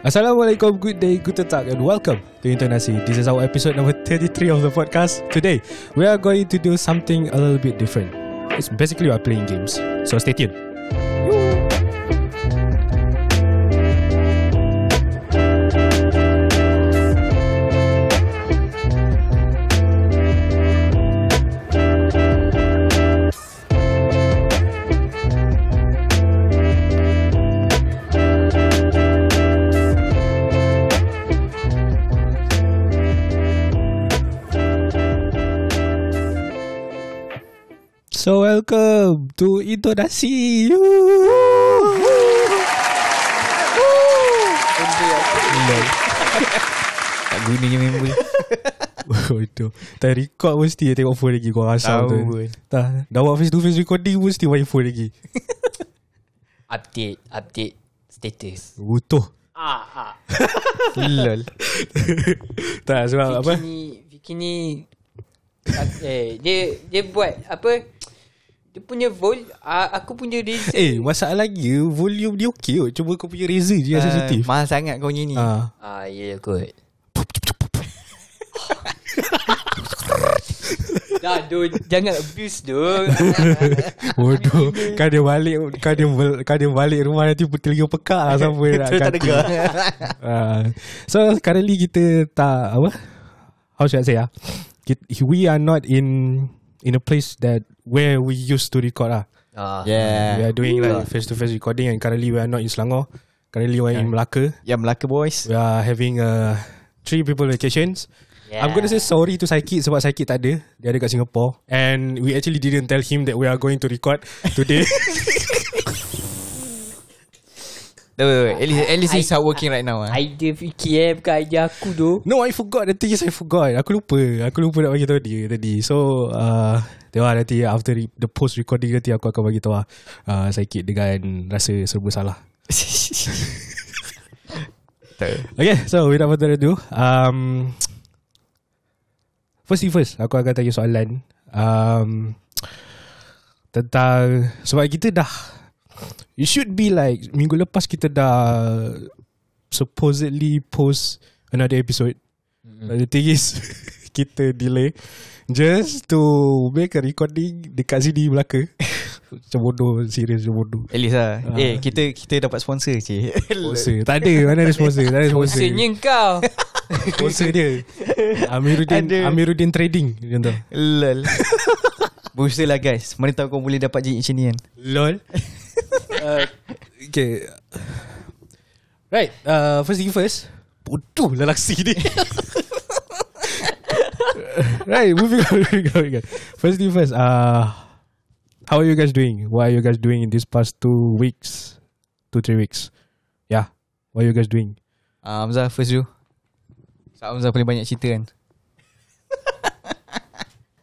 Assalamualaikum, good day, good talk, and welcome to Intonasi. This is our episode number 33 of the podcast. Today, we are going to do something a little bit different. It's basically we are playing games. So stay tuned. So welcome to Intonasi. Tak gunanya member. Waduh, tak record mesti tengok phone lagi. Kau asal tu dah buat face to face recording mesti main phone lagi. Update status utuh. Lol. Tak sebab apa Fikir ni dia buat apa dia punya volume. Aku punya Razer. Masalahnya volume dia okey kot. Cuma kau punya Razer je sensitif. Mahal sangat kau punya ni. Ya kot. Dah dun, jangan abuse dun. Bodoh. Kau dia balik rumah nanti telinga pekak lah sampai nak kaki. Tak dengar. So currently kita tak apa? How should I say ah? We are not in a place that where we used to record lah. Yeah. We are doing like face-to-face recording, and currently we are not in Selangor. Currently we are in Melaka. Yeah, Melaka boys. We are having 3 people vacations. Yeah. I'm going to say sorry to Saikid sebab Saikid tak ada. Dia ada kat Singapore. And we actually didn't tell him that we are going to record today. At least he's working right now. Idea fikir bukan idea aku tu. No, I forgot. Aku lupa nak bagi tahu dia tadi. So tengok nanti after the post recording nanti aku akan bagi tahu Saikid dengan rasa serba salah. Okay, so without further ado, first aku akan tanya soalan tentang sebab kita dah, it should be like minggu lepas kita dah supposedly post another episode. But the thing is kita delay just to make a recording dekat sini Melaka. Macam bodoh, serius bodoh. At least lah. Kita dapat sponsor je. Sponsor tak ada. Mana ada sponsor? Tak ada sponsor. Sponsornya kau. Sponsor dia Amiruddin Trading contoh. Lol. Booster lah guys. Mana tahu kau boleh dapat je macam ni kan. Lol. Okay. Right, first thing first. Bodoh lah laksi ni. Right, moving on. First thing first, how are you guys doing? What are you guys doing in this past 2 weeks? 2-3 weeks. Yeah, what are you guys doing? Hamzah first you. Sebab Hamzah paling banyak cerita kan.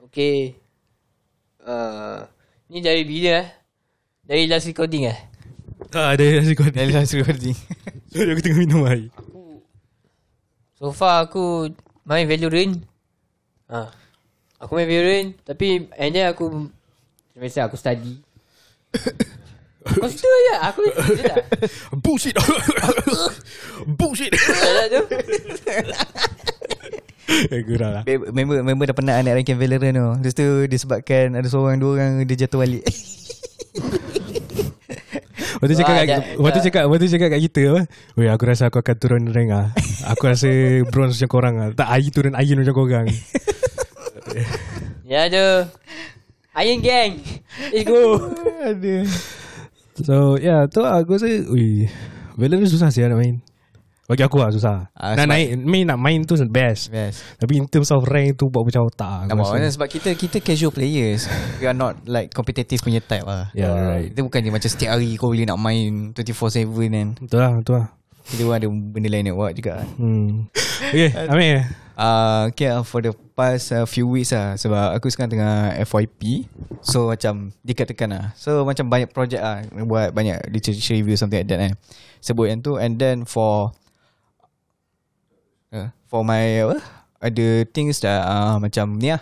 Okay, ni dari bila dari last recording lah. Dari last recording. Sorry, aku tengah minum air. So far aku main Valorant. Aku main Valorant. Tapi and then aku biasa aku study. Kau situ aja. Aku je tak. Bullshit. Gurau lah. Member dah penat nak ranking Valorant tu. Lepas tu disebabkan ada dua orang dia jatuh balik. Waktu cakap kat kita apa? Weh, aku rasa aku akan turun rank lah. Aku rasa bronze macam korang lah. Tak, air turun iron macam korang. Ya tu Iron Gang. Let's go. So yeah, tu aku rasa Valorant susah sih nak main. Bagi aku lah susah. Nak naik nak main tu best. Tapi in terms of rank tu buat macam otak. Sebab kita casual players. We are not like competitive punya type lah. Yeah, right. Kita bukan dia macam setiap hari kau boleh nak main 24/7 kan. Betul lah. Kita pun ada benda lain nak buat juga. Okay, Amir. For the past few weeks lah. Sebab aku sekarang tengah FYP. So macam dekat-dekat lah. So macam banyak projek lah. Buat banyak literature review something like that kan. Sebut yang tu. And then for my other things that macam ni lah,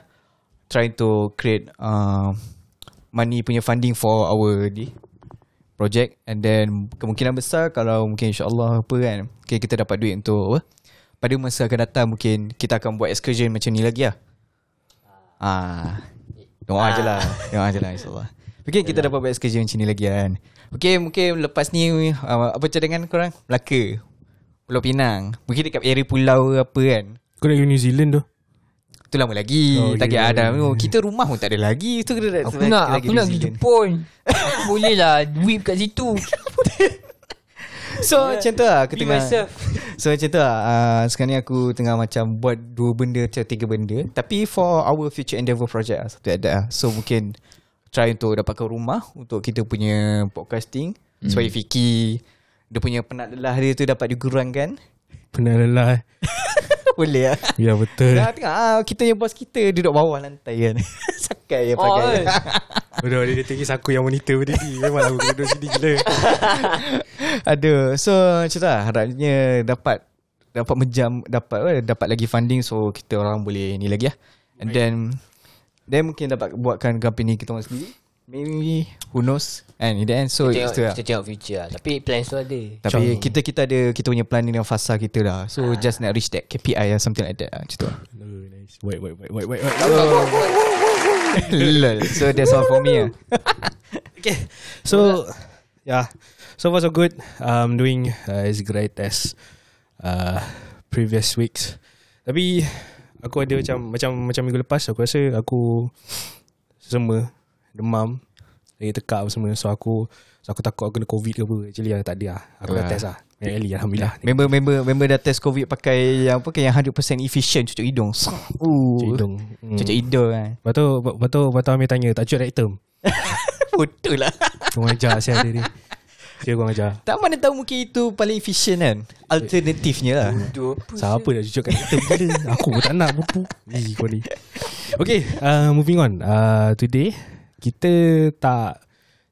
trying to create money punya funding for our projek, and then kemungkinan besar kalau mungkin insyaAllah apa kan, okay, kita dapat duit untuk apa, pada masa akan datang mungkin kita akan buat excursion macam ni lagi lah. Doa je lah insyaAllah. Okay, kita dapat buat excursion macam ni lagi kan. Okay, mungkin lepas ni apa cadangan korang? Melaka, Pulau Pinang, mungkin dekat area pulau apa kan. Kau nak pergi New Zealand tu? Itu lama lagi. Tak ada. Kita rumah pun tak ada lagi. Itu kena aku nak pergi Jepun. Boleh lah whip kat situ. So macam tu lah aku tengah. So macam tu lah sekarang ni aku tengah macam buat dua benda macam tiga benda, tapi for our future endeavour project lah, satu ada lah. So mungkin try untuk dapatkan rumah untuk kita punya podcasting, supaya Fiki dia punya penat lelah dia tu dapat dikurangkan. Penat lelah boleh lah. Ya betul. Dah tengok kita yang bos kita duduk bawah lantai kan. Sakai yang pakai. Bodoh dia tengok aku yang monitor berdiri. Memang aku duduk sini gila. Aduh. So macam tu lah, harapnya dapat lagi funding, so kita orang boleh ni lagi lah. And then mungkin dapat buatkan company kita orang sendiri. Maybe, who knows. And in the end, so kita tengok future lah. Tapi plans tu ada. Tapi kita ada, kita punya planning dengan fasa kita lah. So just nak reach that KPI lah, something like that lah. Macam tu lah. Nice. Wait. So that's all for me lah. Okay. So yeah, so far so good. I'm doing as great as previous weeks. Tapi aku ada macam minggu lepas aku rasa aku semua demam, lagi tekak semua. So aku takut aku kena COVID ke apa. Actually tak ada lah. Aku dah test lah. Alhamdulillah. Member dah test COVID pakai yang apa ke, yang 100% efficient, cucuk hidung. Cucuk hidung kan. Lepas tu Amir tanya tak cucuk rectum. Betul lah. Kau ajar saya tadi. Kira kau ajar. Tak mana tahu mungkin itu paling efficient kan. Alternatifnya lah. Siapa nak cucuk rectum gila. Aku pun tak nak buku. Okay, moving on. Today kita tak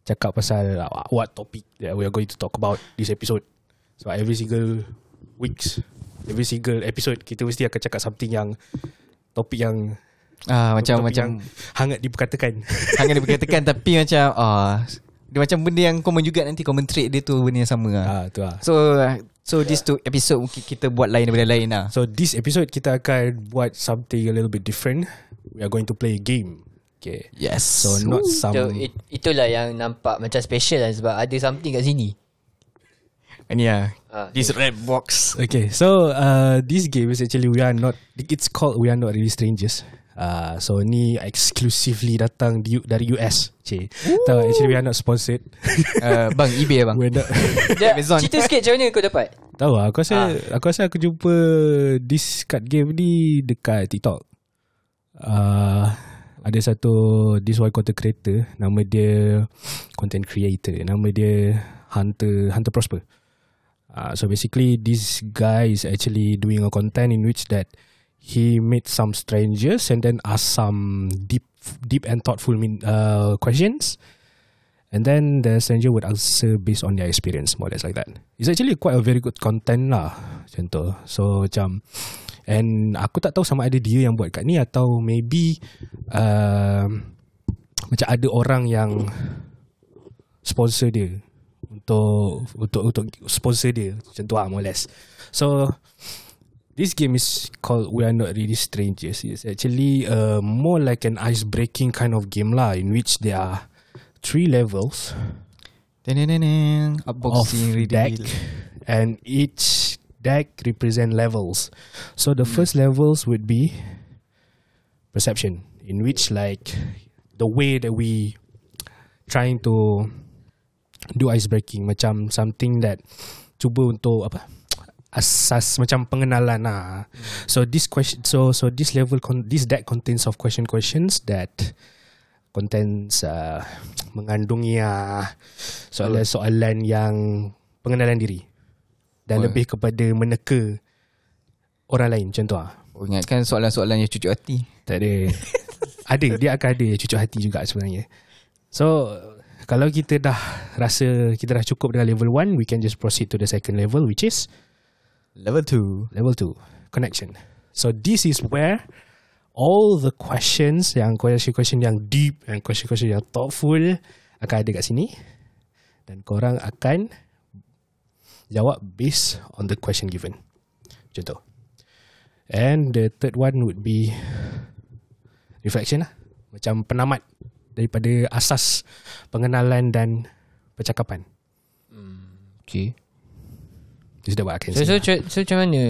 cakap pasal what topic that we are going to talk about this episode. So every single episode kita mesti akan cakap something yang topik yang hangat diperkatakan tapi macam dia macam benda yang common juga, nanti common trait dia tu benda yang sama lah. So this two episode mungkin kita buat lain daripada lain lah. So this episode kita akan buat something a little bit different. We are going to play a game. Okay. Yes. So not some. So, itulah yang nampak macam special lah, sebab ada something kat sini. Ini lah this red box. Okay. So this game is actually it's called We Are Not Really Strangers. So ni exclusively datang dari US. Tahu, actually we are not sponsored. Bang eBay bang. Cerita sikit macam mana kau dapat? Tahu lah, aku rasa aku jumpa this card game ni dekat TikTok. Ada satu this one content creator, nama dia Hunter Prosper. So basically this guy is actually doing a content in which that he met some strangers and then asked some deep and thoughtful questions, and then the stranger would answer based on their experience, more or less like that. It's actually quite a very good content lah, contoh. So macam, and aku tak tahu sama ada dia yang buat kat ni atau maybe macam ada orang yang sponsor dia untuk sponsor dia macam tu lah, more or less. So this game is called We Are Not Really Strangers. It's actually more like an ice breaking kind of game lah, in which there are 3 levels of deck, and each deck represent levels. So the first levels would be perception, in which like the way that we trying to do ice breaking, macam something that cuba untuk apa, asas macam pengenalan lah. So this question, so this level, this deck contains of questions that contains mengandungi soalan-soalan yang pengenalan diri dan lebih kepada meneka orang lain, macam tu lah. Ingatkan soalan-soalan yang cucuk hati. Tak ada. Dia akan ada cucuk hati juga sebenarnya. So kalau kita dah rasa kita dah cukup dengan level 1, we can just proceed to the second level, which is Level 2 connection. So this is where all the questions, yang question-question yang deep and question-question yang thoughtful akan ada kat sini. dan korang akan jawab based on the question given. Macam tu. And the third one would be reflection lah. Macam penamat daripada asas pengenalan dan percakapan. Okay. This is what I can say. So macam mana?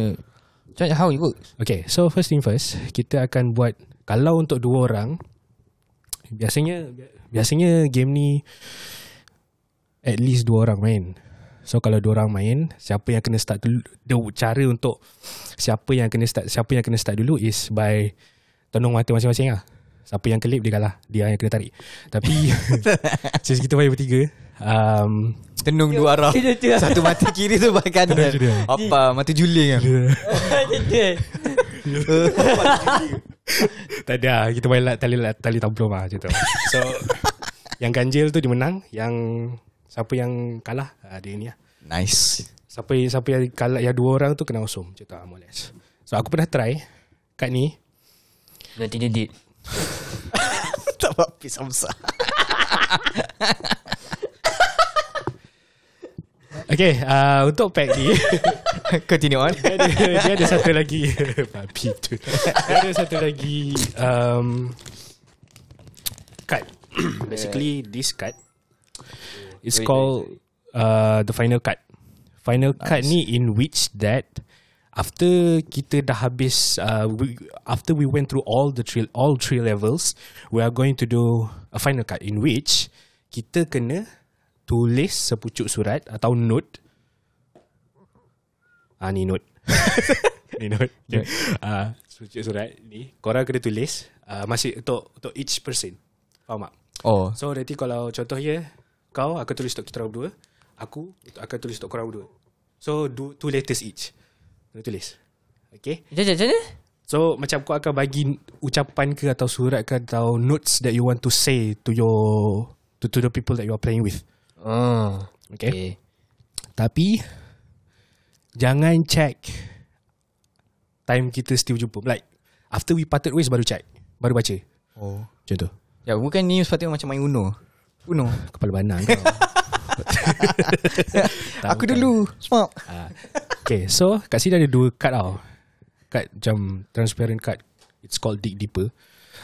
How it works? Okay, so first thing first, kita akan buat, kalau untuk dua orang, biasanya game ni at least dua orang main. So kalau dua orang main, siapa yang kena start dulu, cara untuk siapa yang kena start dulu is by tolong mata masing-masing lah. Siapa yang kelip dia kalah, dia yang kena tarik. Tapi since kita main bertiga, tenung dua arah. Satu mata kiri tu bahkan apa mata juling kan. Tak ada, kita main tali tablum lah macam tu. So yang ganjil tu dia menang, yang siapa yang kalah dia ni lah. Nice. Siapa yang kalah, yang dua orang tu kena usum macam tu more less. So aku pernah try kat ni. Nanti dia date. Tak apa samsa. Okay, untuk pack ni continue on. Dia ada satu lagi babi tu. Dia ada satu lagi card. Basically this card is called the final card. Final card ni in which that after kita dah habis after we went through all three levels, we are going to do a final card in which kita kena tulis sepucuk surat atau note. Ni note. Ni note. Yeah. Sepucuk surat ni korang kena tulis masih untuk each person. Faham tak? Oh. So nanti kalau contohnya kau akan tulis untuk kita berdua, aku akan tulis untuk korang berdua. So do two letters each. Tulis. Okay. Macam mana? So macam kau akan bagi ucapan ke atau surat ke atau notes that you want to say to your to the people that you are playing with. Okay. Tapi jangan check time kita still jumpa. Like after we parted ways baru check, baru baca. Oh, macam tu. Ya, bukan ni sepatutnya macam main Uno. Kepala banang kau. Aku dulu smart. Okay, so kat sini ada dua card tau. Card macam transparent card. It's called dig deeper.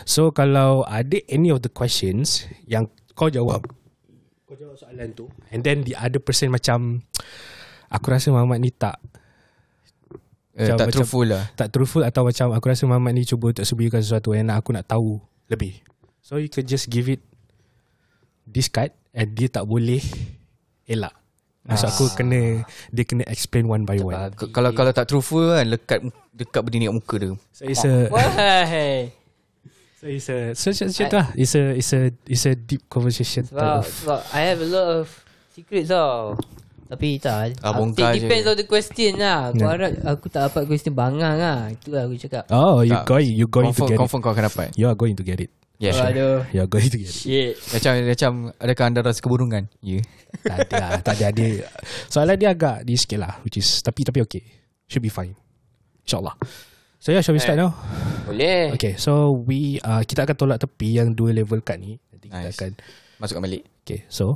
So kalau ada any of the questions yang kau jawab soalan tu, and then the other person macam aku rasa Muhammad ni tak truthful lah. Tak truthful atau macam aku rasa Muhammad ni cuba untuk sembunyikan sesuatu yang aku nak tahu lebih. So you can just give it this card and dia tak boleh elak. So aku dia kena explain one by one. Kalau tak truthful kan, dekat berdiri kat muka dia. So it's a it's a deep conversation. Sebab I have a lot of secrets tau. Tapi tak. It depends on the question lah. Aku harap aku tak dapat question bangang lah. Itulah aku cakap. Oh, you going to get it. Confirm kau akan dapat. You are going to get it. Yeah, sure. Ya, kau itu shit. Macam adakah anda rasa keburungan? Ya. Yeah. Tak ada. Soalan dia agak di sikit lah, which is tapi okay. Should be fine. InsyaAllah. So yeah, shall we start now? Boleh. Okay, so kita akan tolak tepi yang dua level kat ni. Nanti kita akan masukkan balik. Okay, so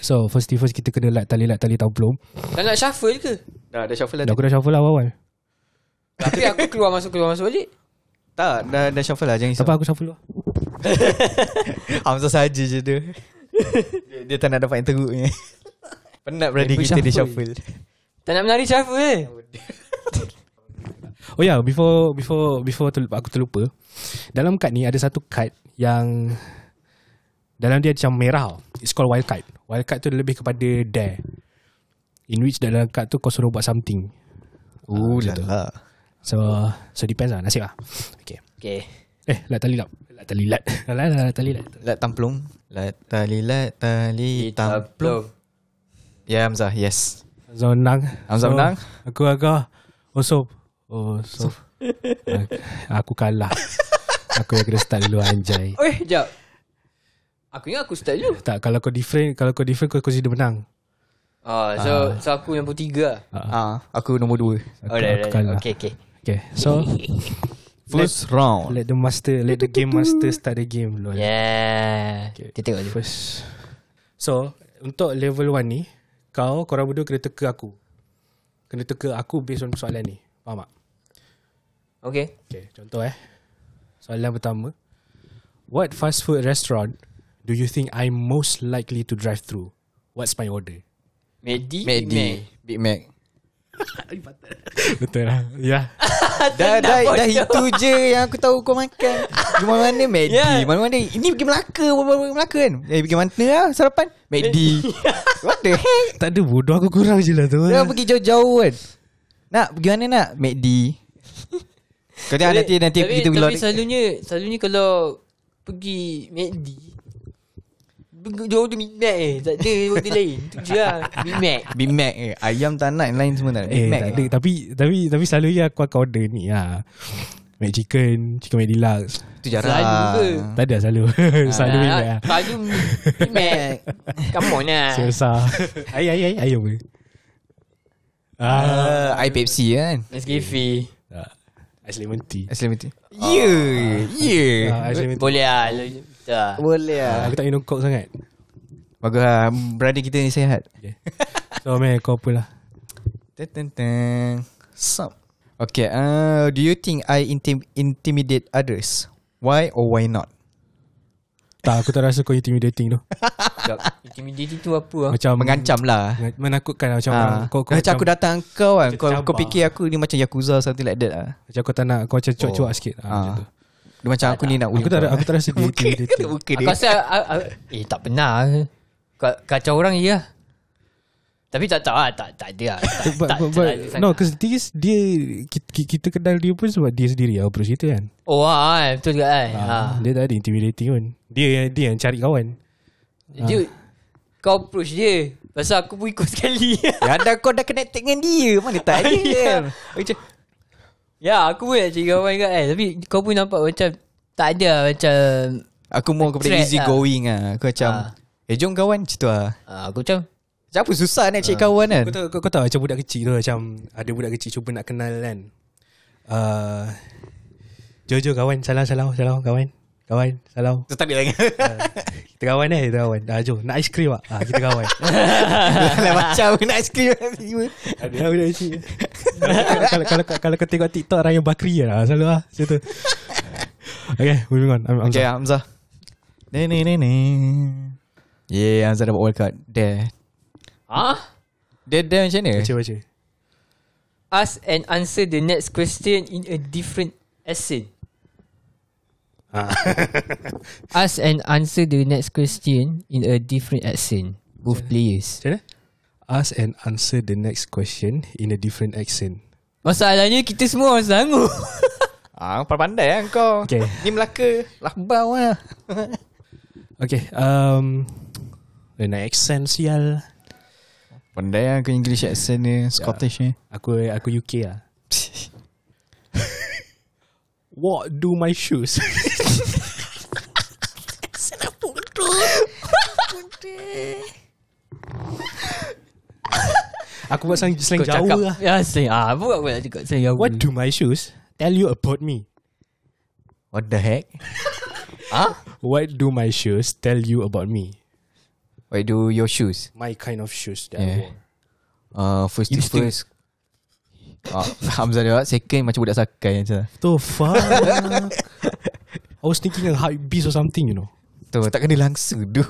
so first kita kena tali tahu belum. Dah nak shuffle ke? Dah shuffle lah. Aku dah shuffle lah awal. Tapi aku keluar masuk balik. Tak, dah shuffle lah. Jangan risau. Apa aku shuffle lah. Hamzah saja je tu. Dia tak nak dapat yang teruk ni. Penat berada kita dia shuffle. Tak nak menari shuffle eh. Oh ya, before aku terlupa. Dalam kad ni ada satu kad yang dalam dia macam merah. It's called wild card. Wild card tu lebih kepada dare. In which dalam kad tu kau suruh buat something. Oh lah. So depends lah, nasib lah. Okay. Lat talilat tamplung. Ya, Hamzah, yes. Hamzah menang. Aku agak Osof. Aku kalah. Aku yang kena start dulu, anjay. Oi, jap. Aku ingat aku start dulu. Tak, kalau kau different kau consider menang. So aku yang nombor 3 aku nombor 2. Aku kalah. Okay. Okay, so first round. Let the game master start the game. Lol. Yeah. Okay. Kita tengok dulu. First So untuk level 1 ni, korang berdua kena teka aku. Kena teka aku based on soalan ni. Faham tak? Okay. Okay, contoh soalan pertama, what fast food restaurant do you think I'm most likely to drive through? What's my order? Medi. Big Mac. Betul lah. Ya. Dah itu je yang aku tahu kau makan. Mana-mana Medi, mana-mana. Ini pergi Melaka, Melaka kan. Pergi mana lah sarapan? Medi. What the heck? Tak ada, bodoh aku kurang je lah tu. Dia pergi jauh-jauh kan. Nak pergi mana nak? Medi. Kau tengok nanti kita keluar. Tapi selalunya kalau pergi Medi, dia order Big Mac tak ada order lain. Tu je lah. Big Mac ayam tak nak, lain semua tak nak. Big Mac tak ada. Tapi selalu aku akan order ni lah. Mac Chicken Mac Deluxe. Itu jarang. Selalu ke? Tak ada selalu. Selalu Big Mac lah. Selalu Big Mac. Come on lah. Susah. Ayam ke? I Pepsi kan? Nescafe. Ice lemon tea. Ice lemon tea. Boleh lah. Boleh lah. Aku tak minum kok sangat. Bagus lah. Brother kita ni sihat. Okay. So man, kau apa lah? Sup. Okay, do you think I intimidate others? Why or why not? Tak, aku tak rasa kau intimidating tu. Intimidating tu apa lah? Macam mengancam lah, menakutkan lah. Macam macam aku datang kau kan, kau fikir aku ni macam Yakuza, something like that lah. Macam kau tak nak, kau macam cuak-cuak sikit macam tu. Dia macam aku ni nak ulang. Aku tak rasa dia intimidating. Aku rasa tak pernah kacau orang je lah. Tapi tak tahu lah. Tak ada lah. No, because dia, kita kenal dia pun sebab dia sendiri lah approach kita kan. Oh lah, betul juga kan. Dia tak ada intimidating pun. Dia yang cari kawan. Dia kau approach dia, pasal aku pun ikut sekali. Ya, kau dah connected dengan dia. Mana tak ada. Macam ya, aku pun nak cari kawan juga kan. Tapi kau pun nampak macam tak ada macam. Aku more kepada easy going lah. Aku macam jom kawan macam lah. Aku macam apa susah nak cari kawan kan. Kau tahu macam budak kecil tu, macam ada budak kecil cuba nak kenal kan. Jom kawan. Salam kawan. Kawan, salam. Tak ambil lagi. Kita kawan kita kawan. Jom, nak aiskrim tak? Kita kawan. Macam nak aiskrim. Ada lah budak kecil. Kalau kau tengok TikTok, Raya Bakri lah. Selalu lah macam tu. Okay, moving on. Okay, Hamzah. Yeah, Hamzah dapat wildcard. There. There macam mana? Baca. Ask and answer the next question in a different accent. Ask and answer the next question in a different accent. Both players. Macam mana? Ask and answer the next question in a different accent. Masalahnya kita semua orang Selangor. Pandai lah kau. Okay. Ni Melaka labau lah. Okay, accent sial. Pandai lah aku English accent ni, Scottish ni. Aku UK lah. What do my shoes? Salah bodoh. Aku buat slang Jawa lah. Ya, slang. Aku nak cakap slang Jawa. What do my shoes tell you about me? What the heck? What do my shoes tell you about me? What do your shoes? My kind of shoes that I wore. First things first. Hamzah dia second macam budak sakai macam tu. Fuck. I was thinking of hype beast or something, you know. Tu tak kena langsung tu.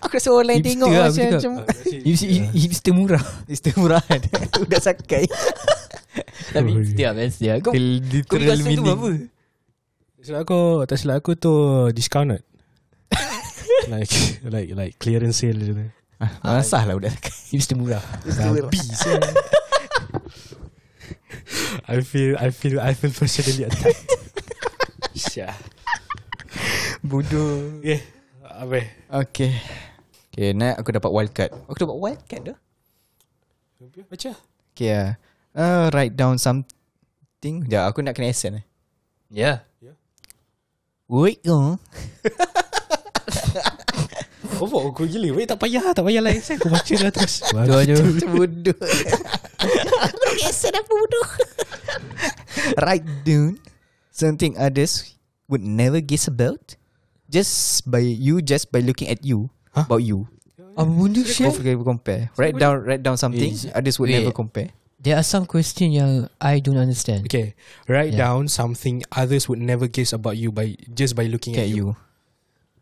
Aku rasa orang lain tengok macam hipster murah. Hipster murah kan. Budak sakai. Tapi hipster. Kau kira tu apa? Tak silap aku tu discount. Like clearance sale je. Masalah lah budak sakai. Hipster murah. Beast. I feel personally attacked. Syah. Bodoh. Yeah. Okay, nak aku dapat wildcard. Aku dapat wildcard dah. Baca. Okay lah. Write down something. Sekejap, aku nak kena accent. Yeah. Wait go. Apa aku gila. Weh, tak payah lah accent. Aku baca dah terus. Bodoh. Accent apa bodoh. Write down something others would never guess about just by looking at you. huh? About you. Compare. Write down something others would never compare. There are some questions yang I don't understand. Okay, write down something others would never guess about you by just by looking at you.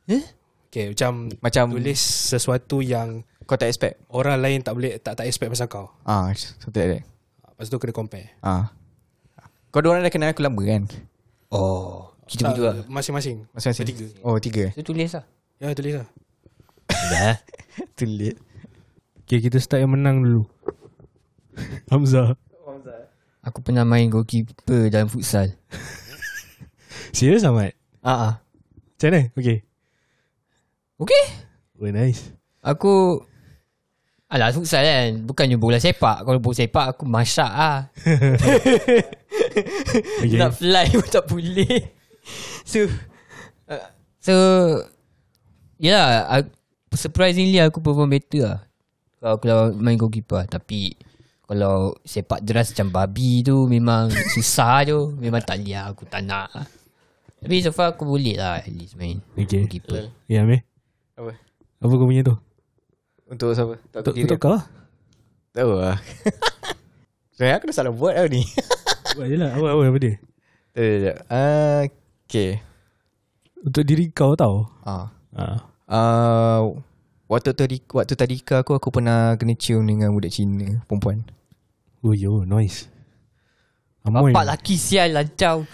Eh? Okay, macam tulis sesuatu yang kau tak expect. Orang lain tak boleh tak expect pasal kau. Ah, something like that. Lepas tu kena compare. Ah. Kau dua orang dah kenal aku lama kan? Oh, kita berdua masing-masing. Tiga. Oh, tiga. So, tulislah. Ya, tulislah. Dah. Tulis. Okay, kita start yang menang dulu. Hamzah. Aku pernah main goalkeeper dalam futsal. Serius amat? Ah. Macam mana? Okay. Very nice. Aku futsal kan, bukannya bola sepak. Kalau bola sepak aku masak lah. Nak fly pun tak boleh. So yelah, surprisingly aku perform better lah kalau main goalkeeper. Tapi kalau sepak deras macam babi tu memang susah tu. Memang tak liat, aku tak nak. Tapi so far aku boleh lah at least main goalkeeper. Ya, meh. Apa kau punya tu? Untuk siapa? Untuk kau lah. Tak tahu lah. Sebenarnya aku dah salah buat tau ni. Buat je lah. Awal-awal apa dia? Tak. Okay. Untuk diri kau tau. Waktu tadika aku pernah kena cium dengan budak Cina perempuan. Oh yo, nice. Bapak laki sial lancau.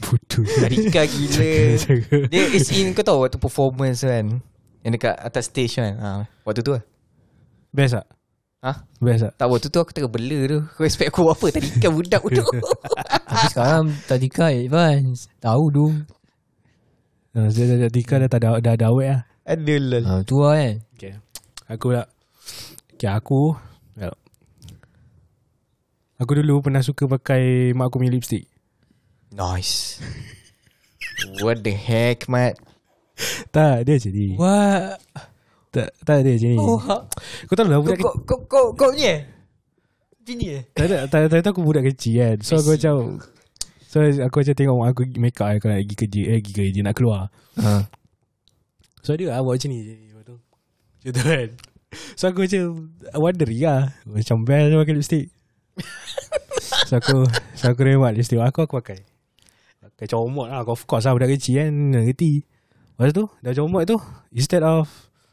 Putus Rika gila. Dia is in, kau tahu waktu performance kan, yang dekat atas stage kan, waktu tu lah. Best tak? Best tak? Tak, waktu tu aku terbela tu. Kau expect aku apa? Tadika budak tu. Tapi sekarang tadika advance. Tahu tu tadika dah tak ada awet lah. Adalah tu lah kan. Aku pula. Aku dulu pernah suka pakai mak aku punya lipstick. Nice. What the heck, Mat? Tak, dia jadi. What? Tak dia jadi. Oh, kau tahu lah budak kecil. Kau ni? Gini eh? Tak, aku budak kecil kan. So, aku macam... So, aku macam tengok mak aku make up. Aku nak pergi kerja, nak keluar. So, dia buat macam ni. Macam tu kan. So, aku macam wondering lah. Macam best dia pakai lipstick. So, aku remat lipstick. Aku pakai. Pakai comot lah. Of course lah, budak kecil kan. Ngerti. Lepas tu dah comot tu, instead of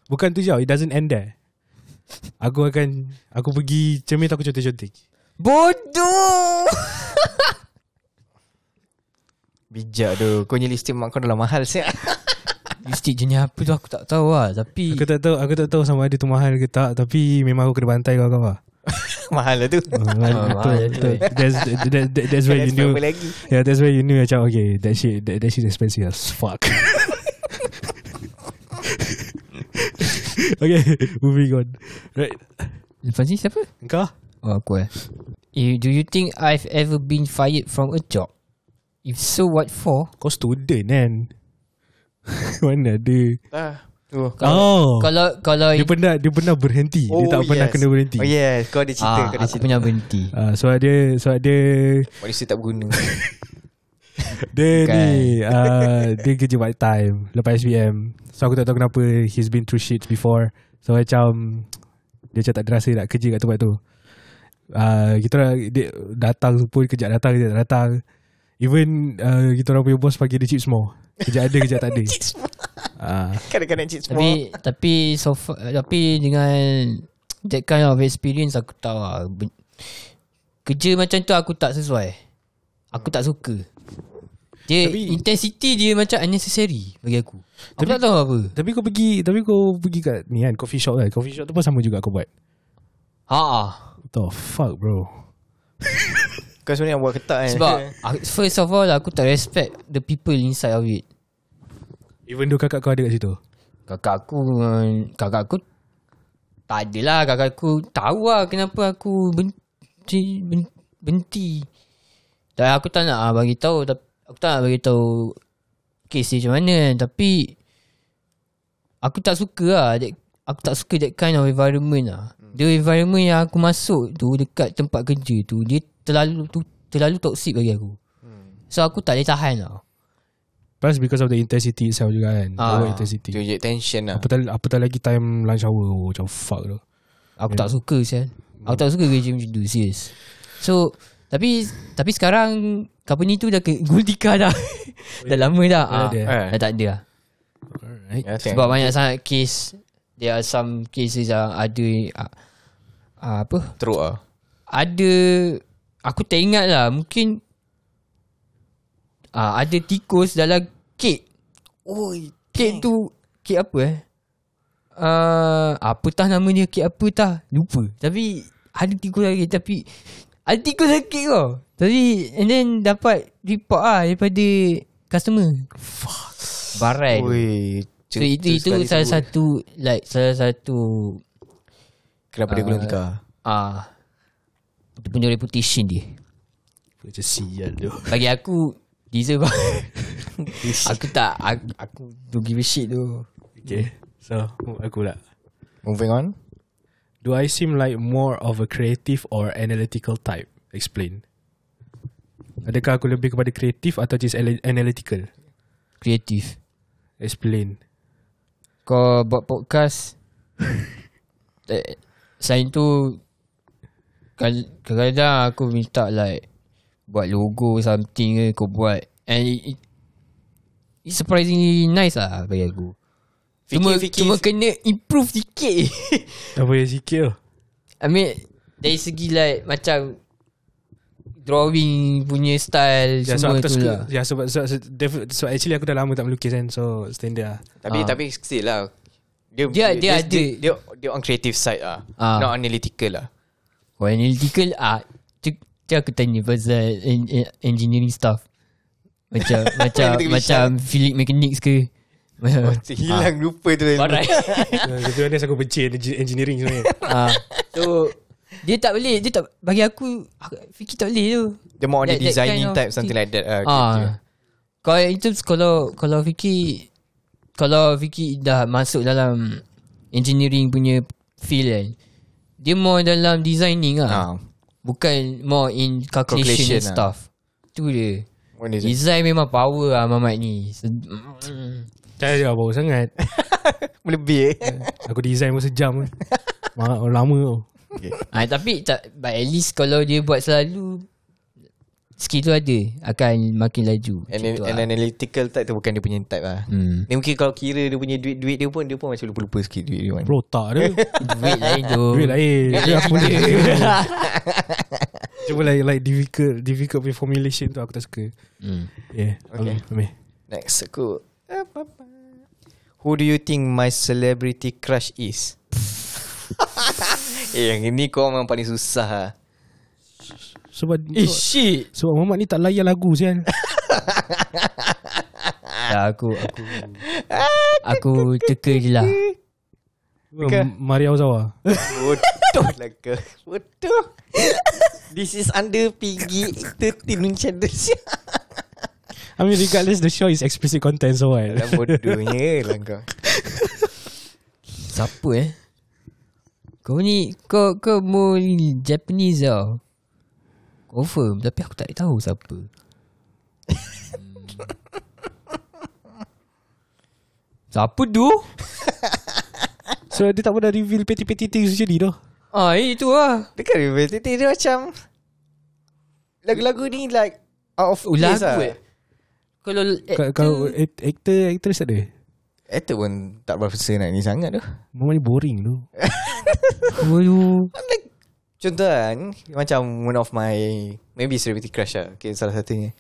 bukan tu je, it doesn't end there. Aku pergi cermin tu, aku contek-contek. Bodoh. Bijak tu. Kau punya lipstick mak kau dalam mahal siap. Lipstick jenis apa tu aku tak tahu lah. Tapi Aku tak tahu sama ada tu mahal ke tak. Tapi memang aku kena bantai kau lah. Mahal lah tu. Betul. That's where you knew. Yeah, that's where you knew. Macam okay, that shit expensive as fuck. Okay, moving on. Right. Fazli, siapa? Engkau? Oh, aku Do you think I've ever been fired from a job? If so, what for? Kau student kan? Mana ada. Kalau dia pernah berhenti. Oh, dia tak pernah kena berhenti. Oh yes, kau ada cerita. Kau ada cerita. Aku pernah berhenti. Sebab dia polisi tak berguna. Dia ni dia kerja part time lepas SPM. So aku tak tahu kenapa, he's been through shit before. So macam dia tak terasa nak kerja kat tempat tu. Dia datang pun kerja tak datang. Even kita orang punya bos panggil dia chips more. Kerja ada, kerja tak ada. Kadang-kadang chips more. Tapi dengan that kind of experience, aku tahu lah, kerja macam tu aku tak sesuai. Aku tak suka. Tapi intensity dia macam unnecessary bagi aku. Aku tak tahu apa. Tapi kau pergi kat ni kan, coffee shop kan. Coffee shop tu pun sama juga kau buat. What the fuck, bro? Kau sebenarnya buat ketat kan. Sebab first of all, aku tak respect the people inside of it. Even though kakak kau ada kat situ. Kakak aku tak adalah. Kakak aku tahu lah kenapa aku berhenti. Dan aku tak nak bagi tahu. Aku tak nak beritahu kes dia macam mana kan. Tapi aku tak suka lah. Aku tak suka that kind of environment lah. The environment yang aku masuk tu dekat tempat kerja tu, dia terlalu toxic bagi aku. So aku tak boleh tahan lah. Plus because of the intensity itself juga kan. Over intensity. Tunjuk tension lah. Apatah lagi time lunch hour. Oh, macam fuck tu. Aku tak suka sial. Aku tak suka kerja macam tu, serious. So tapi sekarang company tu dah gultika dah. Dah lama dah. Dah tak ada lah. Alright. Sebab banyak sangat case. There are some cases yang ada apa? Teruk lah. Ada, aku tak ingat lah, mungkin ada tikus dalam kek. Oi, kek tu kek apa apa tah nama dia, kek apa tah lupa. Tapi ada tikus lagi, tapi ada tikus dalam kek tau. Tapi and then dapat report lah daripada customer. Fuck. Barai. Oi. So itu salah sebut. Satu like salah satu kenapa dia gulung tikar. Dia punya reputation dia. Macam sial tu. Bagi aku deserve. Aku don't give a shit tu. Okay. So aku lah. Moving on. Do I seem like more of a creative or analytical type? Explain. Adakah aku lebih kepada kreatif atau just analytical? Kreatif. Explain. Kau buat podcast. Selain tu kadang-kadang aku minta like buat logo something ke kau buat. And it's surprisingly nice lah bagi aku. Cuma kena improve sikit. Tak payah sikit lah. I mean dari segi like macam drawing punya style ya, semua so tu lah ya, so actually aku dah lama tak melukis kan. So standard lah. Tapi still lah Dia on creative side lah. Not analytical lah. Kau analytical aku tanya pasal engineering stuff. Macam field mechanics ke. Hilang lupa tu. Alright. Kebetulan aku benci engineering sebenarnya. So dia tak boleh. Dia tak, bagi aku fikir tak boleh tu. Dia more on the designing type, something like that. Kalau fikir, kalau fikir dah masuk dalam engineering punya field kan, dia more dalam designing lah. Bukan more in calculation and stuff. Tu dia. Design memang power lah Mamat ni. Saya dia power sangat. Melebih aku design pun sejam kan. Lama tu. Okay. Tapi but at least kalau dia buat selalu, skill tu ada, akan makin laju. And analytical type tu bukan dia punya type lah. Ni mungkin kalau kira dia punya duit dia pun macam lupa sikit duit dia. Bro tak ada. Duit lain tu. Duit lain. Cuma like difficult formulation tu aku tak suka. Yeah. Okay. Next aku. Who do you think my celebrity crush is? Yang ini kau memang paling susah lah. Sebab Muhammad ni tak layan lagu sian. Dah aku teka je lah. Maria Ozawa. Bodoh lah ke. Bodoh. This is under PG-13 macam tu. I mean regardless the show is explicit content, so what. Bodohnya lah kau. Siapa kau ni. Kau more Japanese tau. Confirm. Tapi aku tak tahu siapa. Siapa tu? So dia tak pernah reveal peti-peti things macam ni dah. Itu lah. Dia kan reveal peti-peti dia macam lagu-lagu ni like out of place lah. Kalau actor tak ada. Actor pun tak berasa nak ni sangat tu. Memang ni boring tu. Waduh. Contoh kan, macam one of my maybe celebrity crush lah. Okay, salah satunya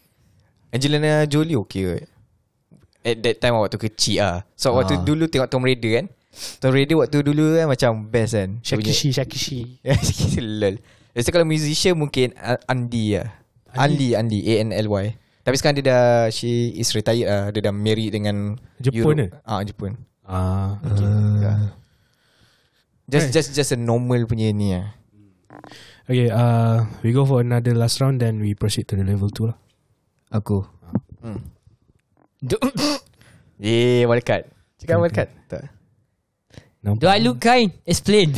Angelina Jolie. Okay right? At that time waktu kecil lah. So waktu dulu tengok Tom Raider kan. Tom Raider waktu dulu kan macam best kan. Shakishi. Lol. Lepas tu kalau musician mungkin Andy lah. Andy A-N-L-Y. Tapi sekarang dia dah, she is retired lah. Dia dah married dengan Jepun ke? Jepun. Okay. Just a normal punya ni lah. Okay, we go for another last round, then we proceed to the level 2 lah. Aku wildcard. Cakap wildcard. Tak. Do I look kind? Explain.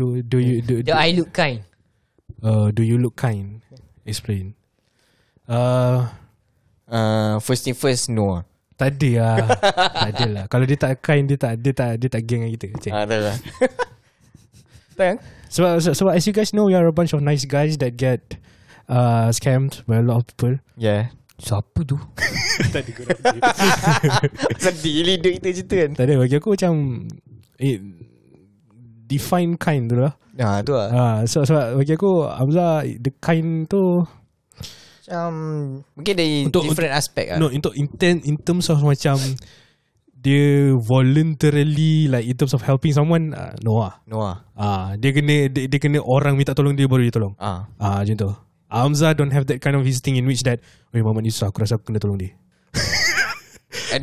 Do I look kind? Do you look kind? Explain. first thing first, no. Tak ada lah. Tak ada lah. Kalau dia tak kind, dia tak geng dengan kita. Tak lah. So as you guys know, we are a bunch of nice guys that get scammed by a lot of people. Yeah. Siapa tu? Tadi kau nak pergi. Sedih lidah kita cerita kan. Tadi bagi aku macam define kind tu lah. Ya tu lah. So bagi aku Hamzah, the kind tu macam mungkin dari different aspect lah. No, untuk intent in terms of macam dia voluntarily, like in terms of helping someone, no lah. Dia kena orang minta tolong dia baru dia tolong. Macam tu. Hamzah don't have that kind of his thing in which that, oi Muhammad ni susah, aku rasa aku kena tolong dia. Tak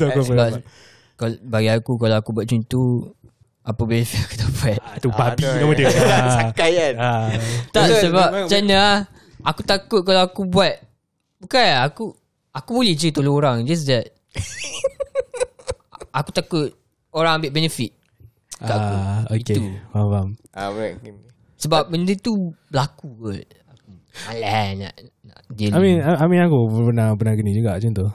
apa. Bagi aku, kalau aku buat macam tu, apa benefit aku dapat? Tu babi nama dia. Sakai kan. Tak, sebab macam mana aku takut kalau aku buat, bukan aku boleh je tolong orang, just that aku takut orang ambil benefit kat aku. Okay, faham. Sebab benda tu berlaku kot. Alah nak deal. I mean aku pernah gini juga macam tu.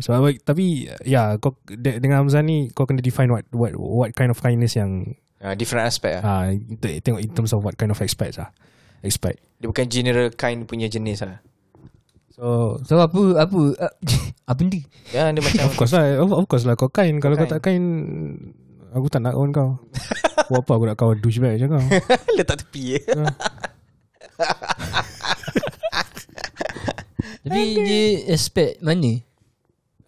So, tapi ya, kau dengan Hamzah ni kau kena define what kind of kindness yang different aspect lah. Tengok in terms of what kind of aspects lah. Expect. Dia bukan general kind punya jenis lah. So apa ni? Ya, dia macam of course lah kau kind. Kalau kau tak kind, aku tak nak kawan kau. Buat apa aku nak kawan douchebag macam kau. Letak tepi je. Tapi dia aspect mana?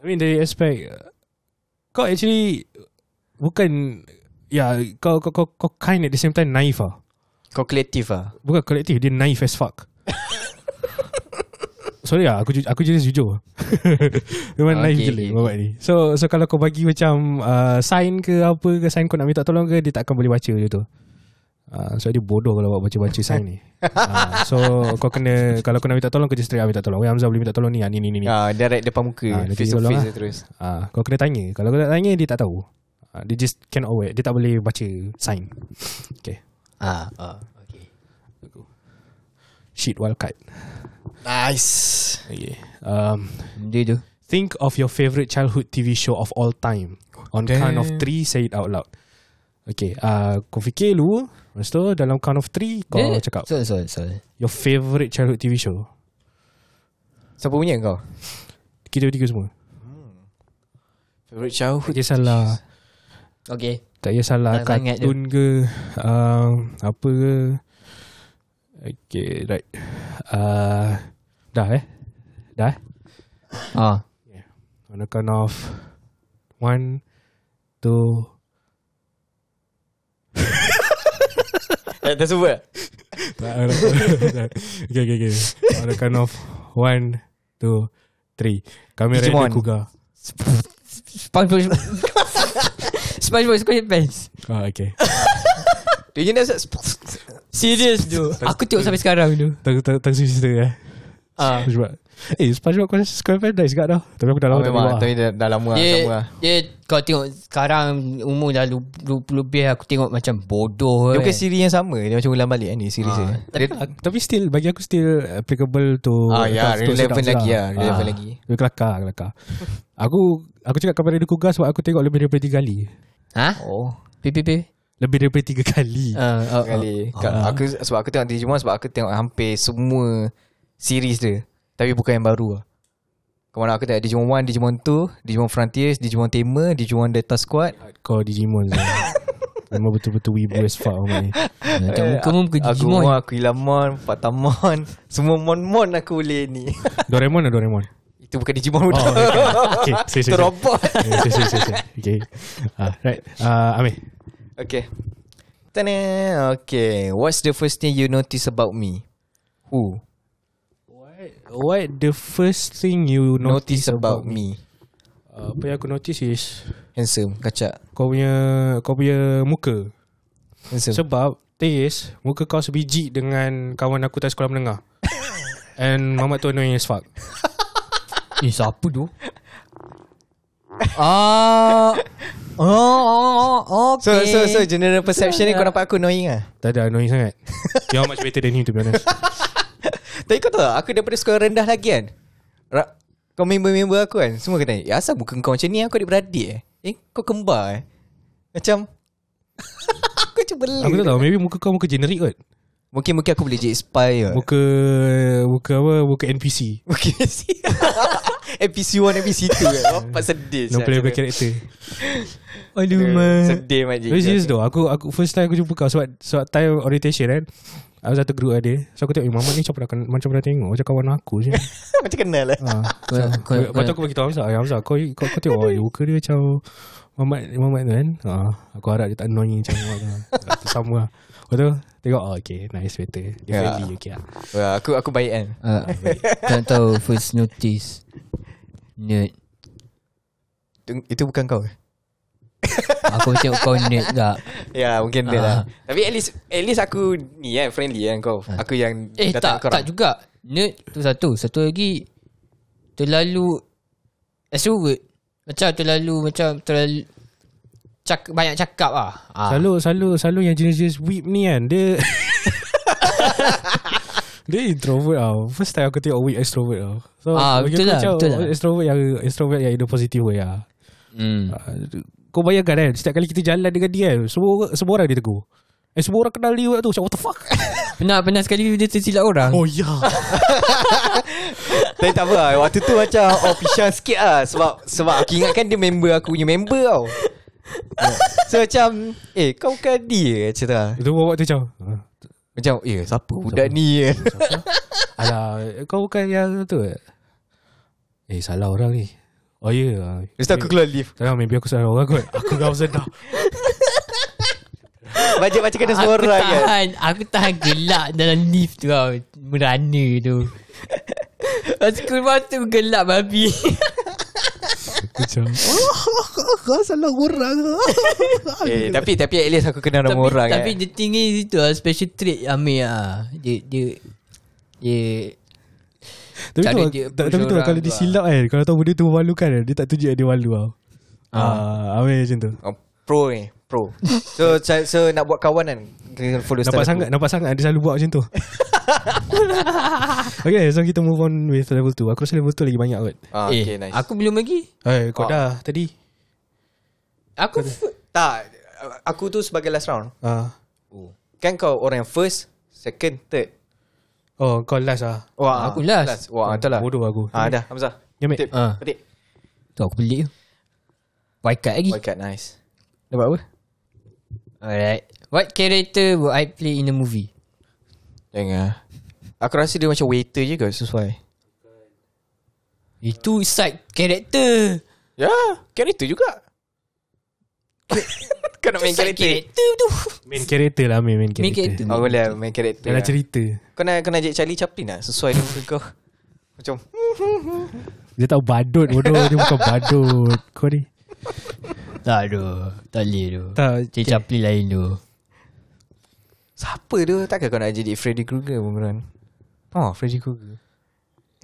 I mean, dari aspek kau actually bukan, ya, kau kind at the same time naif lah. Kau kolektif lah. Bukan kolektif, dia naif as fuck. Sorry lah, aku jenis jujur. Memang naif je lah ni. So kalau kau bagi macam sign ke apa ke, sign kau nak minta tolong ke, dia tak akan boleh baca je tu. So dia bodoh kalau buat baca-baca sign ni. So kau kena, kalau kau nak minta tolong, kau just straight minta tolong. Hamzah boleh minta tolong ni. Direct depan muka, face to face je terus. Kau kena tanya. Kalau kau tak tanya, dia tak tahu. Dia just cannot aware. Dia tak boleh baca sign. Okay. Okay. Shit, wildcard. Nice. Okay. Dia tu. Think of your favourite childhood TV show of all time. On count of 3, say it out loud. Okay, kau fikir dulu. Lepas tu dalam count of 3 kau cakap. Sorry. Your favourite childhood TV show. Siapa punya kau? Kita bertiga semua. Favourite childhood. Tak kisahlah. Okay, tak kisahlah kartun ke apa ke. Okay, right. Dah. Yeah. On the count of 1, 2. Dah sebut tak? Okay. On the count of 1, 2, 3. Kami Digimon. Freddy Krueger. SpongeBob SquarePants. Okay. Do you know that? Serious tu. Aku tengok sampai sekarang tu. Tengok sister eh. SpongeBob SquarePants dah isgat dah. Tapi aku dah lama tak tengok. Tapi dah lama lah. Dia kau tengok sekarang umur dah 20 lebih, aku tengok macam bodoh. Dia bukan siri yang sama. Dia macam ulang balik kan ni siri dia. Tapi still bagi aku still applicable to. Ya, relevant lagi. Dia kelakar. Aku cakap kepada dia Kugas sebab aku tengok lebih daripada 3 kali. Oh. Pipi. Lebih daripada 3 kali. Aku sebab aku tengok Digimon, sebab aku tengok hampir semua series dia. Tapi bukan yang baru lah. Kemana aku tak ada Digimon 1, Digimon 2, Digimon Frontiers, Digimon Tamer, Digimon Delta Squad. Kau Digimon lah. Memang betul-betul wibu as fuck. Kamu bukan Digimon. Aku Ilamon, Fatamon. Semua Mon-Mon aku boleh ni. Doraemon? Itu bukan Digimon. Okay. Itu robot. Okay. Right. Amir. Okay. Okay. What's the first thing you notice about me? Who? What the first thing you notice about me? Apa yang aku notice is handsome, kacak. Kau punya muka handsome. Sebab Teis, muka kau sebiji dengan kawan aku tak sekolah menengah. And Muhammad tu annoying as fuck. Siapa tu? Okay. So general perception ni kau nampak aku annoying lah? Tak ada annoying sangat. You're much better than him to be honest. Tapi kau tahu, aku daripada sekolah rendah lagi kan. kau member-member aku kan, semua kata, ya asal muka kau macam ni, aku adik-beradik kau kembar macam kau cuba beli. Aku tak tahu, maybe muka kau muka generik kot. Mungkin aku boleh je inspire. Muka apa? Muka NPC. Muka NPC. NPC 1, NPC 2 kan. Nampak sedih. No playable character. Aduh man, sedih macam tu. Aku first time aku jumpa kau sebab time orientation kan. Aku satu group ada. So aku tengok Muhammad ni macam pernah tengok, macam kawan aku je. Macam kenal lah. Lepas aku bagi tahu Hamzah, kau tengok muka dia macam Muhammad tu kan. Aku harap dia tak annoying macam Muhammad. Sama lah. Betul? Tengok, okay, nice, better. Yeah. Friendly, okay lah. Well, aku baik kan? Baik. Tak tahu, first notice. Nerd. Itu bukan kau ke? Aku macam kau nerd tak? Ya, mungkin nerd lah. Tapi at least aku ni kan, friendly kan kau. Aku yang datang korang. Tak juga. Nerd tu satu. Satu lagi, terlalu extrovert. Terlalu banyak cakap lah. Selalu yang jenis-jenis weeb ni kan, dia dia introvert tau. First time aku tengok weeb extrovert tau. So betul lah, betul lah. Extrovert yang ada positif way lah. Kau bayangkan kan, setiap kali kita jalan dengan dia kan, semua orang dia tegur. Semua orang kenal dia tu. Macam what the fuck. Pernah sekali dia tersilap orang. Oh ya. Tapi tak apa lah. Waktu tu macam pisang sikit lah. Sebab aku ingatkan dia member aku punya member tau. So macam kau bukan dia macam tu. Itu buat tu macam siapa budak ni. Alah, kau bukan yang tu. Salah orang ni. Oh ya yeah. Lepas tu aku keluar lift. Maybe aku salah orang kot. Aku kau sedar. Baca-baca kena semua orang kan. Aku tahan gelak dalam lift tu tau. Merana tu. Lepas keluar tu gelak babi. Macam salah orang. Tapi at least aku kenal nama orang. Tapi dia tinggi situ lah. Special trait Amir lah. Dia Tapi tu kalau dia silap kan, kalau tahu benda tu memalukan, dia tak tunjuk dia malu tau. Amir macam tu. Pro So nak buat kawan kan, Nampak sangat dia selalu buat macam tu. Okay, so kita move on with level 2. Aku rasa level 2 lagi banyak kot. Okay, nice. Aku belum lagi. Kau dah tadi. Aku tak. Aku tu sebagai last round. Kan kau orang yang first, second, third. Oh, kau last lah. Wah, aku last. Wah, betul lah. Bodoh aku. Dah Hamzah. Petik. Tu aku pelik. Wildcard lagi. Wildcard, nice. Dapat apa? Alright. What character would I play in a movie? Jangan. Aku rasa dia macam waiter je kot. Sesuai. Itu side character. Ya, character juga. Kau nak main character tu. Main character. Oh boleh main character. Dalam cerita. Kau nak jadi Charlie Chaplin lah. Sesuai dengan kau. Macam dia tahu badut. Bodoh. Dia bukan badut. Kau ni tak tu. Tak boleh tu. Cik Chaplin lain tu. Siapa tu? Takkan kau nak jadi Freddy Krueger bukan? Freddy Krueger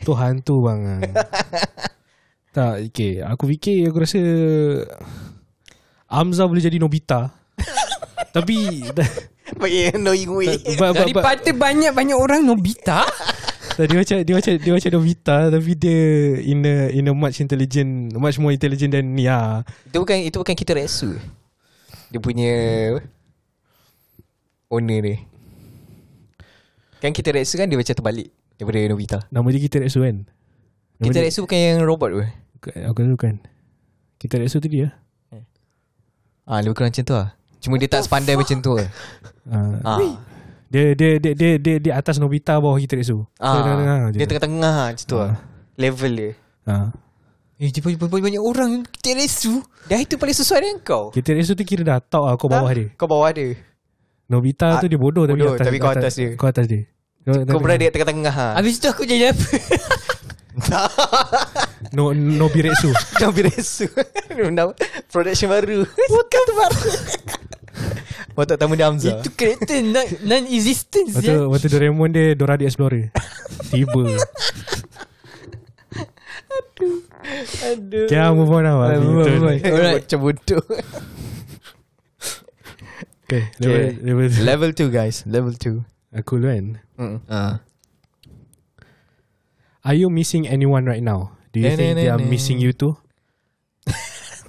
tu hantu bang. Tak, okay. Aku rasa Hamzah boleh jadi Nobita. Tapi daripada banyak-banyak orang Nobita. Dia macam Nobita, tapi dia in a much more intelligent than ni lah. Itu bukan kita resu. Dia punya owner dia. Kan kita resu kan, dia macam terbalik daripada Nobita. Nama dia kita resu kan. Kita resu bukan yang robot ke? Aku rasa bukan. Kita resu tu dia. Lebih kurang macam tu lah. Cuma dia tak sepandai macam tu lah. Dia atas Nobita, bawah Hiteretsu. Dia tengah-tengah macam tu lah. Level dia. Banyak orang Hiteretsu. Dah itu paling sesuai dengan kau. Hiteretsu tu kira dah tahu lah kau bawah dia. Kau bawah dia. Nobita tu dia bodoh tapi kau atas dia. Kau atas dia. Kau berada tengah-tengah. Habis tu aku jadi apa? Nobiretsu. Production baru. Bukan baru. Watak tamu dia Hamzah. Itu karakter non-existence. Waktu Doraemon dia Dora the Explorer. Tiba. Aduh. Kita move on lah. Macam bodoh. Okay, level 2 guys. Level 2. Aku dulu kan. Are you missing anyone right now? Do you think they are missing you too?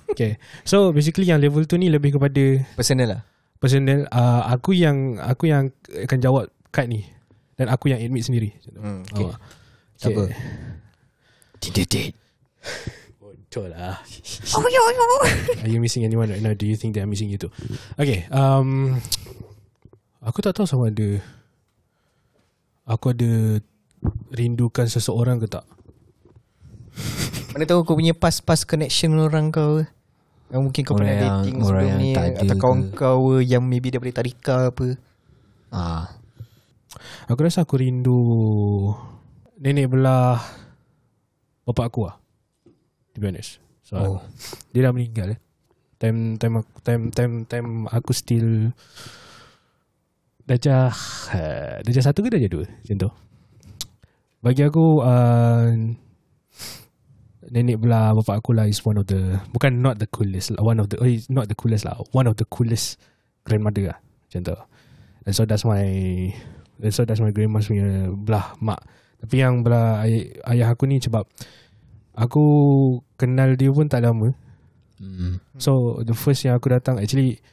Okay. So basically yang level 2 ni lebih kepada personal lah. Personal. Aku yang akan jawab kad ni, dan aku yang admit sendiri. Okay. Siapa? Tinder date. Betul lah. Are you missing anyone right now? Do you think they are missing you too? Okay. Aku tak tahu sama ada aku ada rindukan seseorang ke tak. Mana tahu kau punya pas-pas connection orang kau yang mungkin kau pernah dating sebelum ni, atau kawan kau yang maybe daripada tadika apa. Aku rasa aku rindu nenek belah bapak aku lah, to be honest. So dia dah meninggal time aku still Dajah 1 ke dajah 2 macam tu. Bagi aku nenek belah bapak aku lah is one of the, bukan not the coolest, one of the not the coolest lah, one of the coolest grandmother lah macam tu. And so that's my grandma punya belah mak. Tapi yang belah ayah aku ni, sebab aku kenal dia pun tak lama. So the first yang aku datang, actually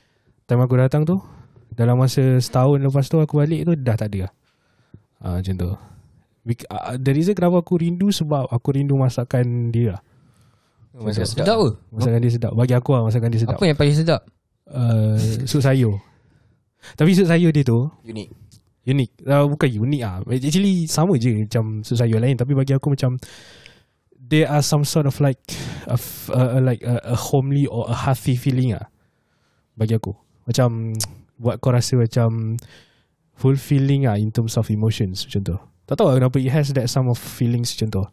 time aku datang tu, dalam masa setahun lepas tu aku balik tu dah tak ada lah. Macam tu. The reason kenapa aku rindu, sebab aku rindu masakan dia lah. Masakan sedap ke? Masakan dia sedap. Bagi aku lah masakan dia sedap. Apa yang paling sedap? Sup sayur. Tapi sup sayur dia tu unik. Bukan unik lah, actually sama je macam sup sayur lain. Tapi bagi aku macam there are some sort of like a homely or a hearty feeling lah. Bagi aku macam buat kau rasa macam fulfilling lah in terms of emotions macam tu. Tak tahu kenapa it has that some of feelings macam tu.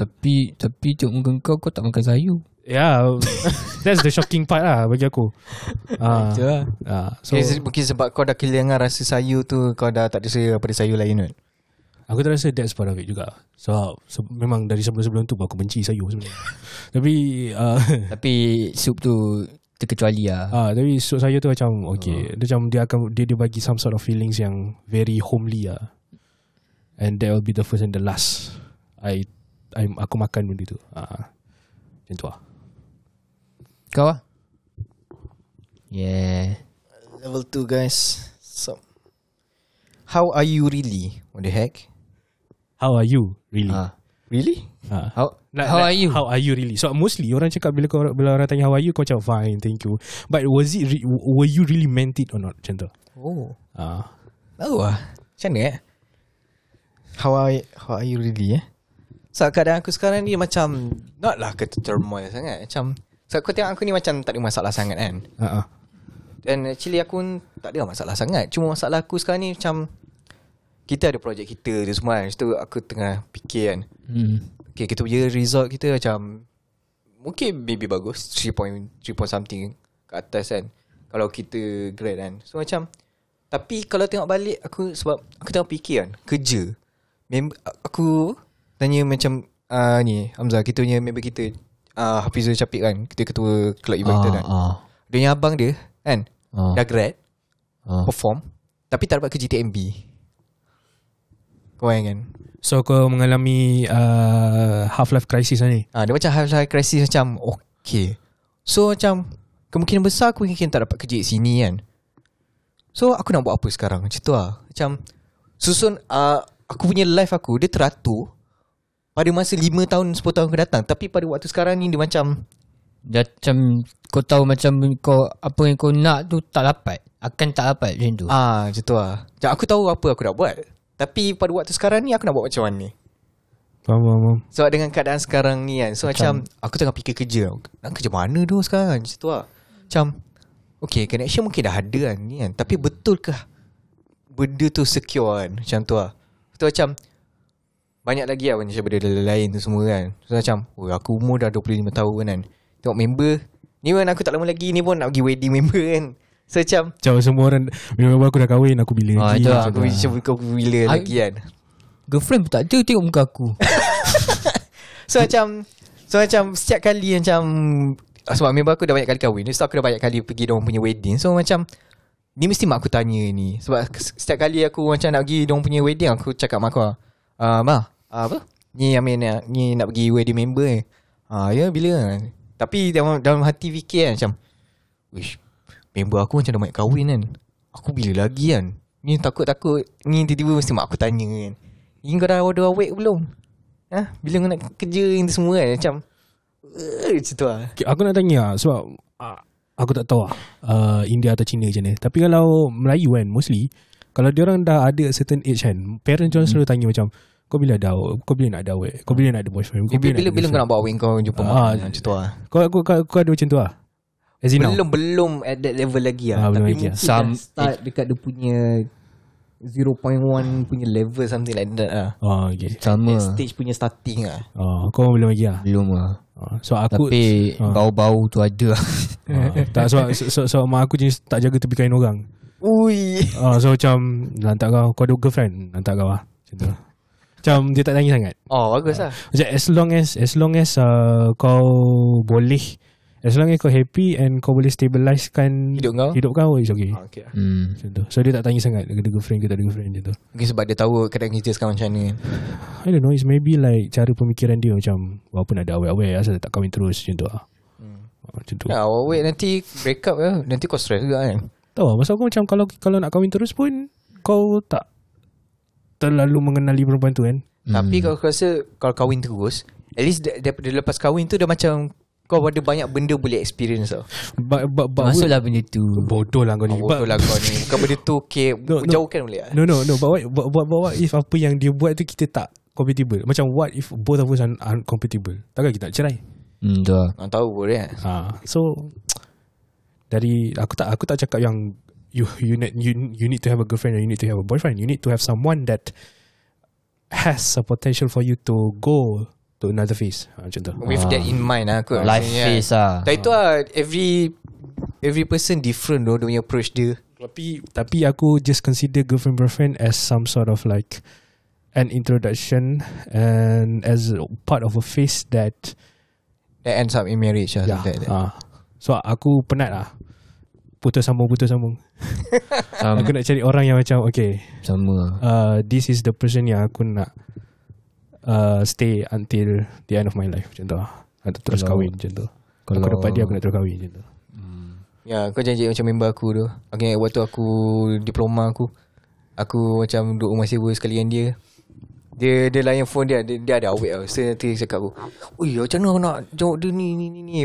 Tapi cok muka kau tak makan sayur. Yeah, that's the shocking part lah bagi aku. So mungkin sebab kau dah kehilangan rasa sayur tu, kau dah tak rasa pada sayur lain kan. Aku tak rasa that's part of it juga. So memang dari sebelum-sebelum tu aku benci sayur sebenarnya. Tapi sup tu terkecuali lah. Tapi sup sayur tu macam okay. Dia bagi some sort of feelings yang very homely lah. And that will be the first and the last aku makan benda tu. Macam tu lah. Kau lah? Yeah. Level 2 guys. So how are you really? What the heck? How are you really? Really? How are you really? So mostly orang cakap bila orang tanya how are you, kau cakap fine, thank you. But were you really meant it or not? Macam tu. Macam ni How are you really? So keadaan aku sekarang ni macam not lah kata turmoil sangat. Macam so aku tengok aku ni macam tak ada masalah sangat kan. And actually aku pun tak ada masalah sangat. Cuma masalah aku sekarang ni macam kita ada projek kita tu semua kan. Lepas tu aku tengah fikir kan, okay, kita punya result kita macam mungkin maybe bagus 3 point something ke atas kan, kalau kita grad kan. So macam, tapi kalau tengok balik aku, sebab aku tengah fikir kan, kerja aku tanya macam ni Hamzah, kita punya member kita Hafizul Syafiq kan, kita ketua Club Ibu kita kan. Dia punya abang dia kan dah grad perform, tapi tak dapat kerja TMB. Kau bayangkan. So kau mengalami half-life crisis lah ni. Dia macam half-life crisis macam okay. So macam kemungkinan besar aku mungkin tak dapat kerja sini kan. So aku nak buat apa sekarang? Macam tu lah. Macam susun aku punya life aku, dia teratur pada masa 5 tahun 10 tahun ke datang. Tapi pada waktu sekarang ni dia macam kau tahu macam kau apa yang kau nak tu tak dapat, akan tak dapat macam tu. Macam tu lah. Macam aku tahu apa aku nak buat, tapi pada waktu sekarang ni aku nak buat macam mana ni. Faham. So dengan keadaan sekarang ni kan, so macam aku tengah fikir kerja. Nak kerja mana tu sekarang? Macam tu lah. Macam okay, connection mungkin dah ada kan ni kan, tapi betulkah benda tu secure kan? Macam tu lah. Tu macam banyak lagi lah macam benda lain tu semua kan. So macam aku umur dah 25 tahun kan. Tengok member ni pun aku tak lama lagi ni pun nak pergi wedding member kan. So macam semua orang member aku dah kahwin, aku bila lagi tu lah. Aku bila lagi kan. Girlfriend pun tak ada, tengok muka aku. So macam setiap kali macam sebab member aku dah banyak kali kahwin, so aku dah banyak kali pergi diorang punya wedding. So macam ni mesti mak aku tanya ni. Sebab setiap kali aku macam nak pergi diorang punya wedding, aku cakap mak aku, Ma, apa? ni Amin ni nak pergi wedding member ni. Ya bila. Tapi dalam hati fikir kan, macam wish member aku macam dah main kahwin kan. Aku bila lagi kan. Ni takut-takut ni tiba-tiba mesti mak aku tanya kan. Ni kau dah order awet belum? Ha? Bila kau nak kerja ni semua kan. Macam macam tu lah. Aku nak tanya sebab aku tak tahu India atau China macam ni. Tapi kalau Melayu kan, mostly kalau diorang dah ada certain age kan, parents diorang selalu tanya macam, kau bila dah, kau bila nak ada awet, kau bila nak ada boyfriend, kau bila kau nak bawa awet, kau jumpa macam tu lah. Kau ada macam tu lah. Belum at that level lagi lah. Tapi mungkin dah start dekat dia punya 0.1 punya level, something like that lah. Okay. Sama stage punya starting lah. Kau belum lagi lah. Belum lah. So aku tapi bau-bau tu ada. Tak so mak aku jenis tak jaga tepi kain orang. Ui. So macam lantak kau ada girlfriend, lantak kau lah. Macam tu. Macam dia tak tanya sangat. Bagus lah. Macam as long as kau boleh, as long as kau happy and kau boleh stabilisekan hidup kau is okay. Okay. Macam tu. So dia tak tanya sangat ada girlfriend ke tak ada girlfriend macam tu. Okay, sebab dia tahu keadaan kerja sekarang macam ni. I don't know, it's maybe like cara pemikiran dia macam walaupun ada awet-awet asal tak kahwin terus macam tu lah. Macam tu. Nah, awet nanti break up ya, nanti kau stress juga kan. Tahu lah, masa aku macam kalau nak kahwin terus pun kau tak terlalu mengenali perempuan tu kan. Tapi kau rasa kalau kahwin terus, at least daripada lepas kahwin tu dah macam kau ada banyak benda boleh experience tau. Masuklah benda tu. Bodoh lah kau ni. Bodoh lah kau ni. Bukan benda tu okay, jauhkan boleh lah. No But what if apa yang dia buat tu kita tak compatible. Macam what if both of us are compatible? Takkan kita nak cerai? Dah tahu boleh. So dari aku tak cakap yang you need to have a girlfriend or you need to have a boyfriend. You need to have someone that has a potential for you to go to another phase macam tu. With that in mind aku life phase lah. Tapi tu lah every person different though, dia punya approach dia. Tapi aku just consider girlfriend as some sort of like an introduction and as part of a phase that ends up in marriage lah. So aku penat lah putus sambung. Aku nak cari orang yang macam okay sama. This is the person yang aku nak stay until the end of my life macam tu. Aku terus kahwin macam tu. Kalau aku dapat dia, aku nak terus kahwin macam tu. Ya, kau janji macam member aku tu. Okay, waktu aku diploma aku macam duduk rumah sewa sekali dengan dia. Dia layan phone dia ada awet tau. So nanti cakap aku, ui macam mana nak jawab dia ni.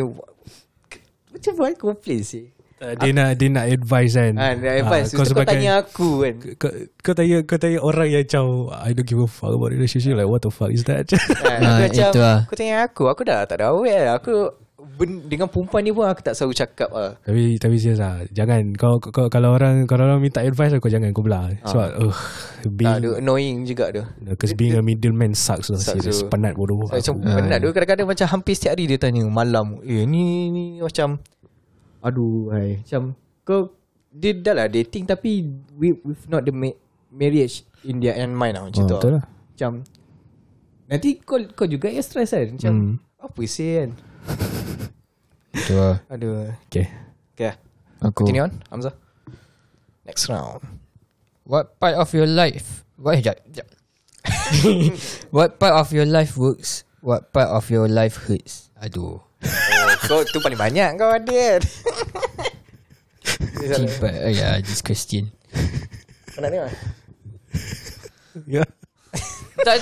Macam mana aku complain sih? Dia nak advice kan. Dia advice. Kau tanya aku kan. Kau tanya orang yang macam I don't give a fuck about relationship, like what the fuck is that? Kau tanya aku. Aku dah tak ada awet lah. Aku dengan perempuan ni pun aku tak selalu cakap lah. Tapi serius lah. Jangan kau kalau orang minta advice kau jangan kau belah. Sebab annoying juga tu. Because being a middleman sucks lah. Serius penat bodoh. Macam penat tu. Kadang-kadang macam hampir setiap hari dia tanya malam. Ni macam aduh hai. Macam kau dia dah lah dating tapi with not the marriage in their end mind lah macam tu lah. Macam nanti kau juga yang stress kan. Macam apa sih kan. Betul lah. Aduh. Okay. Aku continue on Hamzah. Next round. What part of your life what part of your life works, what part of your life hurts? Aduh. Kau tu paling banyak kau ada. Cepat. This question. Kau nak tengok? Ya. Tak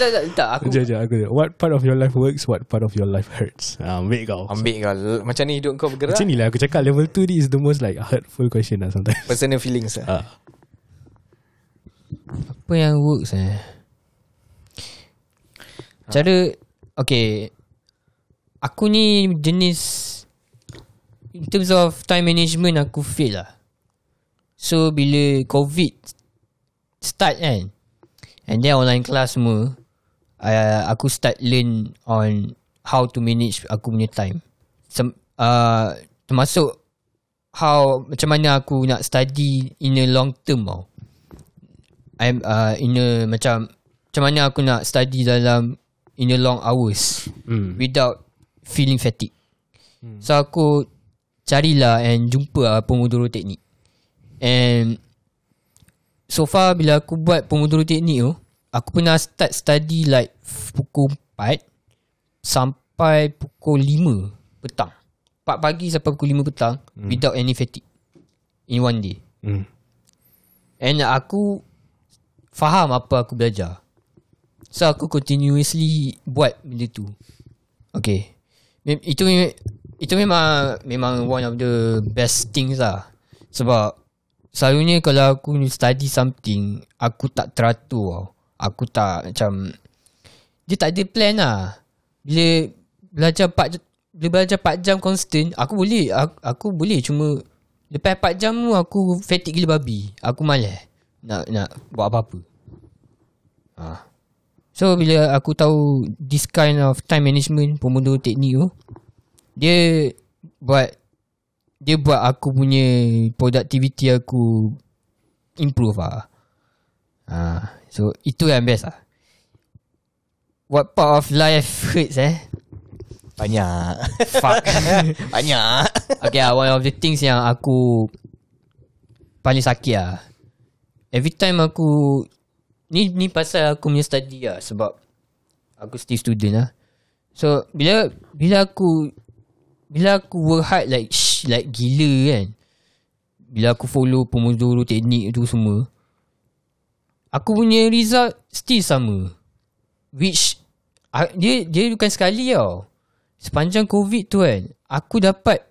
aku. Sekejap. What part of your life works, what part of your life hurts? Ambil kau. Macam ni hidup kau bergerak. Macam ni lah aku cakap level 2 ni is the most like hurtful question lah sometimes. Personal feelings lah. Apa yang works cara. Okay, aku ni jenis in terms of time management aku fail lah. So bila COVID start kan, and then online class semua, aku start learn on how to manage aku punya time. Termasuk macam mana aku nak study in a long term tau. Macam mana aku nak study dalam in a long hours without feeling fatigue. So aku carilah and jumpa Pomodoro teknik. And so far bila aku buat Pomodoro teknik tu, aku pernah start study like pukul 4 sampai pukul 5 petang. 4 pagi sampai pukul 5 petang without any fatigue in one day. And aku faham apa aku belajar. So aku continuously buat benda tu. Okay, itu memang one of the best things lah. Sebab selalunya kalau aku study something, aku tak teratur. Aku tak macam, dia tak ada plan lah. Bila belajar 4 jam constant, Aku boleh cuma lepas 4 jam tu aku fatigue gila babi. Aku malas nak buat apa-apa. So bila aku tahu this kind of time management Pomodoro teknik tu, dia buat aku punya productivity aku improve lah. So itu yang best lah. What part of life hurts banyak. Fuck. Banyak. Okay, one of the things yang aku paling sakit lah every time aku Ni pasal aku punya study lah. Sebab aku still student lah. So Bila aku work hard like gila kan, bila aku follow Pomodoro teknik tu semua, aku punya result still sama. Which Dia bukan sekali tau. Sepanjang COVID tu kan, Aku dapat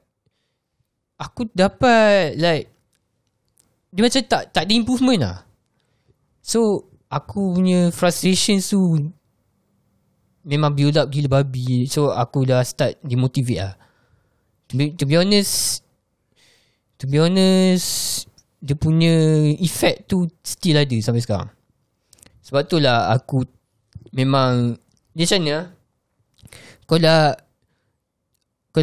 like dia macam tak ada improvement lah. So aku punya frustration tu memang build up gila babi. So aku dah start demotivate lah. To be honest, dia punya effect tu still ada sampai sekarang. Sebab tu lah aku memang, dia macam ni lah, Kau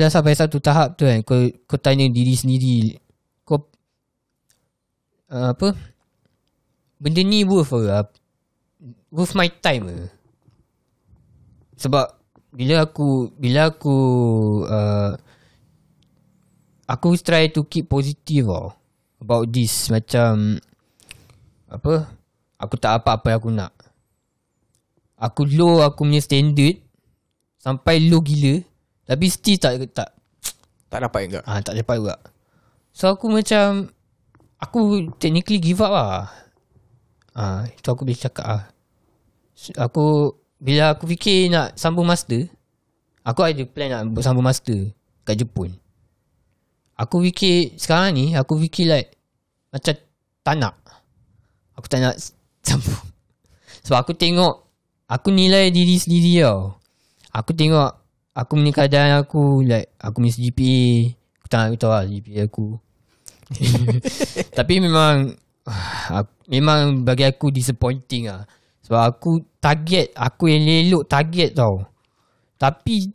dah sampai satu tahap tu kan, Kau tanya diri sendiri, Kau apa, benda ni worth my time ke? Sebab Bila aku aku try to keep positive about this. Macam apa, aku tak apa-apa yang aku nak. Aku low aku punya standard sampai low gila, tapi still tak dapat juga. Tak dapat juga. So aku macam, aku technically give up lah. Itu aku boleh cakap lah. Aku, bila aku fikir nak sambung master, aku ada plan nak sambung master kat Jepun. Aku fikir sekarang ni, aku fikir like macam tak nak. Aku tak nak sambung. Sebab aku tengok, aku nilai diri sendiri tau. Aku tengok aku punya keadaan aku, like aku punya GPA, aku tak nak tahu lah GPA aku. Tapi memang memang bagi aku disappointing lah. Sebab aku target, aku yang elok target tau. Tapi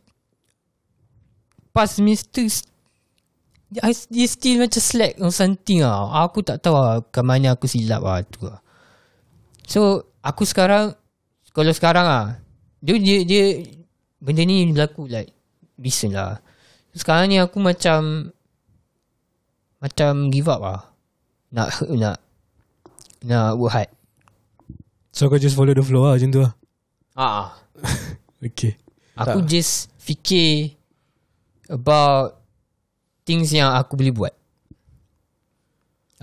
pas semester dia still macam slack or something lah. Aku tak tahu lah ke mana aku silap lah tu lah. So aku sekarang, kalau sekarang lah, Dia benda ni berlaku like recent lah. Sekarang ni aku Macam give up lah. Nak work hard. So kau just follow the flow lah, macam tu lah. Okay, aku just fikir about things yang aku boleh buat.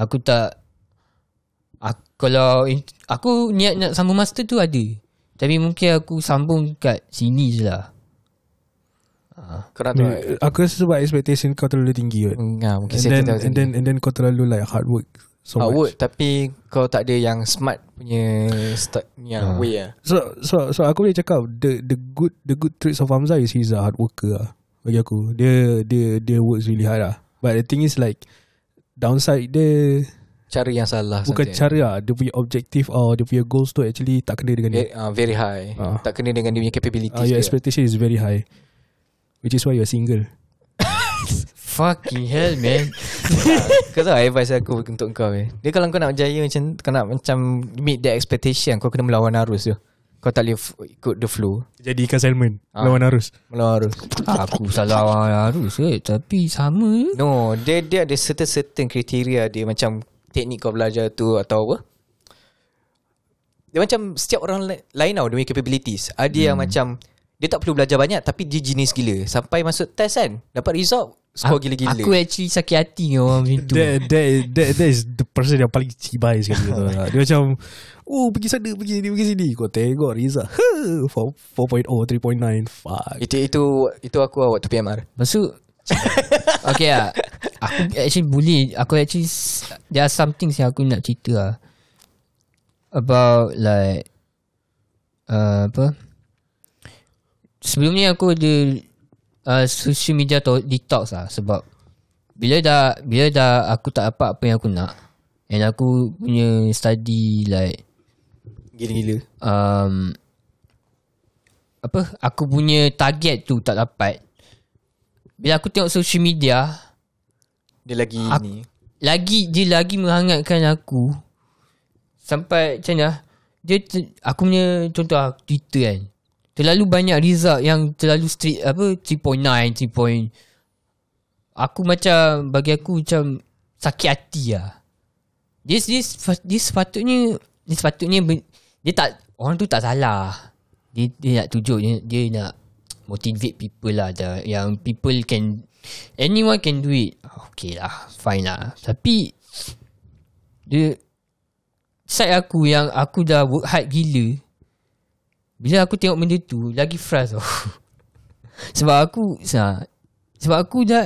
Aku tak, kalau aku niat nak sambung master tu ada, tapi mungkin aku sambung kat sini je lah. Aku rasa sebab expectation kau terlalu tinggi kan? Mungkin and then kau terlalu like hard work. So hard work tapi kau tak ada yang smart punya start, yang way lah. So aku boleh cakap the good traits of Hamzah is he's a hard worker lah. Bagi aku, Dia works really hard lah. But the thing is like, downside dia cara yang salah. Bukan cara lah, dia punya objektif or dia punya goals tu actually tak kena dengan dia. Very high. Tak kena dengan dia punya capabilities. Your expectation is very high, which is why you're single. Fucking hell man. Kau tahu advice aku untuk kau dia, kalau kau nak berjaya macam meet the expectation, kau kena melawan arus je. Kau tak boleh ikut the flow. Jadi ikan salmon melawan arus. Aku salah lawan arus tapi sama. No, dia ada certain kriteria dia, macam teknik kau belajar tu atau apa. Dia macam setiap orang lain tau, dia punya capabilities. Ada yang macam dia tak perlu belajar banyak, tapi dia jenis gila. Sampai masuk test kan, dapat result skor gila-gila. Aku actually sakit hati dengan orang macam tu. That is the person yang paling cibai sekali. Dia macam, oh pergi sana, pergi sini, pergi sini. Kau tengok Riza 4.0, 3.9. Fuck. Itu aku awak tu PMR. Maksud okay lah. Aku actually bully. Aku actually, there are some things yang aku nak cerita lah. About like apa, sebelum ni aku ada social media detox lah. Sebab Bila dah aku tak dapat apa yang aku nak, and aku punya study like gila-gila, apa, aku punya target tu tak dapat. Bila aku tengok social media, dia lagi aku, ni lagi, dia lagi menghangatkan aku. Sampai macam mana dia, aku punya contoh lah, Twitter kan, terlalu banyak result yang terlalu strict, apa, 3.9, 3. Aku macam, bagi aku macam sakit hati lah. Dia sepatutnya dia tak, orang tu tak salah. Dia nak tujuk, dia nak motivate people lah. Yang people can, anyone can do it. Okay lah, fine lah. Tapi dia, side aku yang aku dah work hard gila, bila aku tengok benda tu lagi frust tau. Sebab aku dah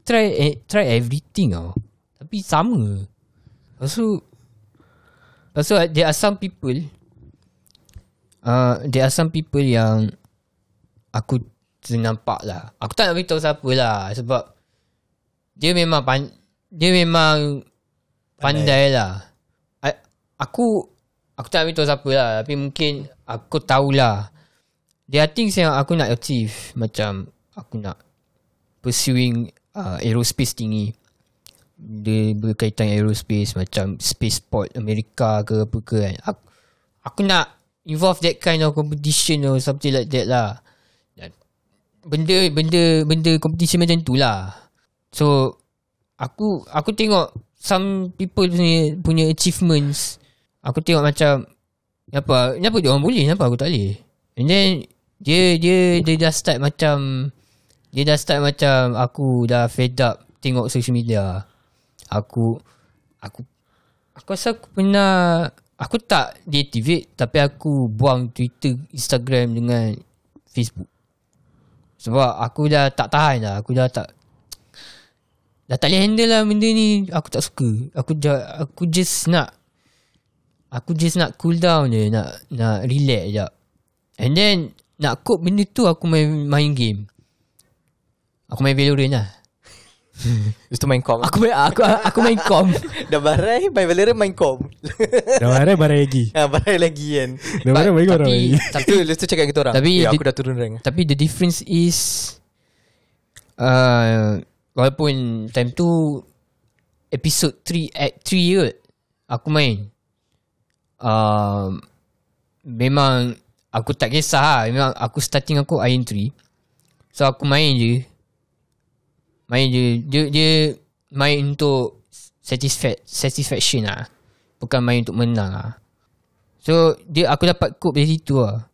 try everything tau, tapi sama. Lepas tu there are some people yang aku nampak lah. Aku tak nak beritahu siapa lah, sebab dia memang pandai lah. Aku tak beritahu siapa lah, tapi mungkin aku tahulah. There are things yang aku nak achieve. Macam aku nak pursuing aerospace tinggi. Dia berkaitan aerospace, macam spaceport Amerika ke apa ke kan. Aku nak involve that kind of competition or something like that lah. Benda competition macam tu lah. So aku tengok some people punya achievements. Aku tengok macam, kenapa dia orang boleh, kenapa aku tak boleh. And then dia dah start macam aku dah fed up tengok social media. Aku rasa aku pernah, aku tak deactivate, tapi aku buang Twitter, Instagram dengan Facebook. Sebab aku dah tak tahan lah. Aku dah tak boleh handle lah benda ni. Aku tak suka. Aku just nak cool down je, nak relax je. And then nak cope benda tu, aku main game. Aku main Valorant lah. Lepas tu main com. Aku main com. Dah barai by Valorant main com. Dah barai lagi. Barai lagi kan. Dah barai korang lagi. Tapi lepas tu cakap kita orang. Tapi aku dah turun rank. Tapi the difference is walaupun time tu episode 3 act 3 kot aku main. Memang aku tak kisah lah. Memang aku starting aku Iron 3. So aku main je. Dia main untuk satisfaction lah, bukan main untuk menang lah. So aku dapat cope dari situ lah.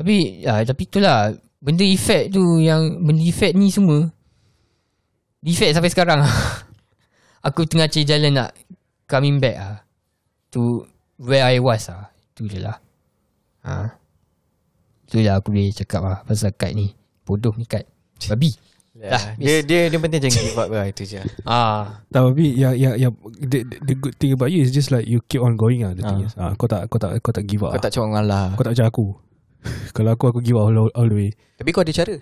Tapi itulah, benda effect tu, yang benda effect ni semua effect sampai sekarang lah. Aku tengah cari jalan nak coming back lah to where I was lah. Itu je lah. Itu je lah aku boleh cakap lah pasal kad ni. Bodoh ni kad babi. Yeah. Dia penting jangan give up lah. Itu je. Tak babi. The good thing about you is just like you keep on going lah. Kau tak give up. Kau tak cakap ngalah. Kau tak macam aku. Kalau aku give up all the way. Tapi kau ada cara.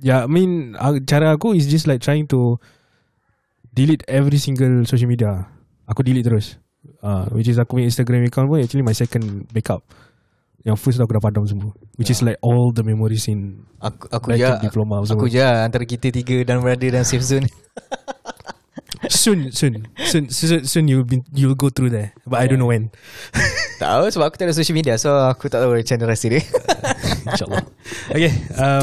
Yeah, I mean, cara aku is just like trying to delete every single social media. Aku delete terus. Which is aku punya Instagram account pun actually my second backup. Yang first aku dah padam semua, which is like all the memories in diploma. Aku je antara kita tiga dan berada dalam safe zone. Soon you'll go through there, but I don't know when. Tahu sebab aku tak ada social media, so aku tak tahu macam mana rasa dia. InsyaAllah. Okay,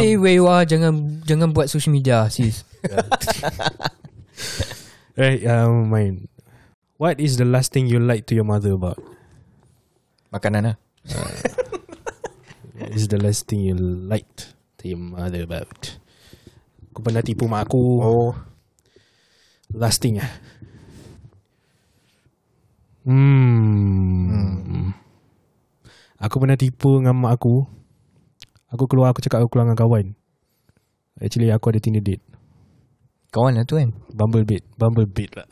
stay where you are. Jangan buat social media sis. Right, mine. What is the last thing you lied to your mother about? Makanan lah. What is the last thing you liked to your mother about? Aku pernah tipu mak aku. Oh, last thing lah. Aku pernah tipu dengan mak aku. Aku keluar, aku cakap aku keluar dengan kawan. Actually aku ada Tinder date. Kawan lah tu kan? Bumble date lah.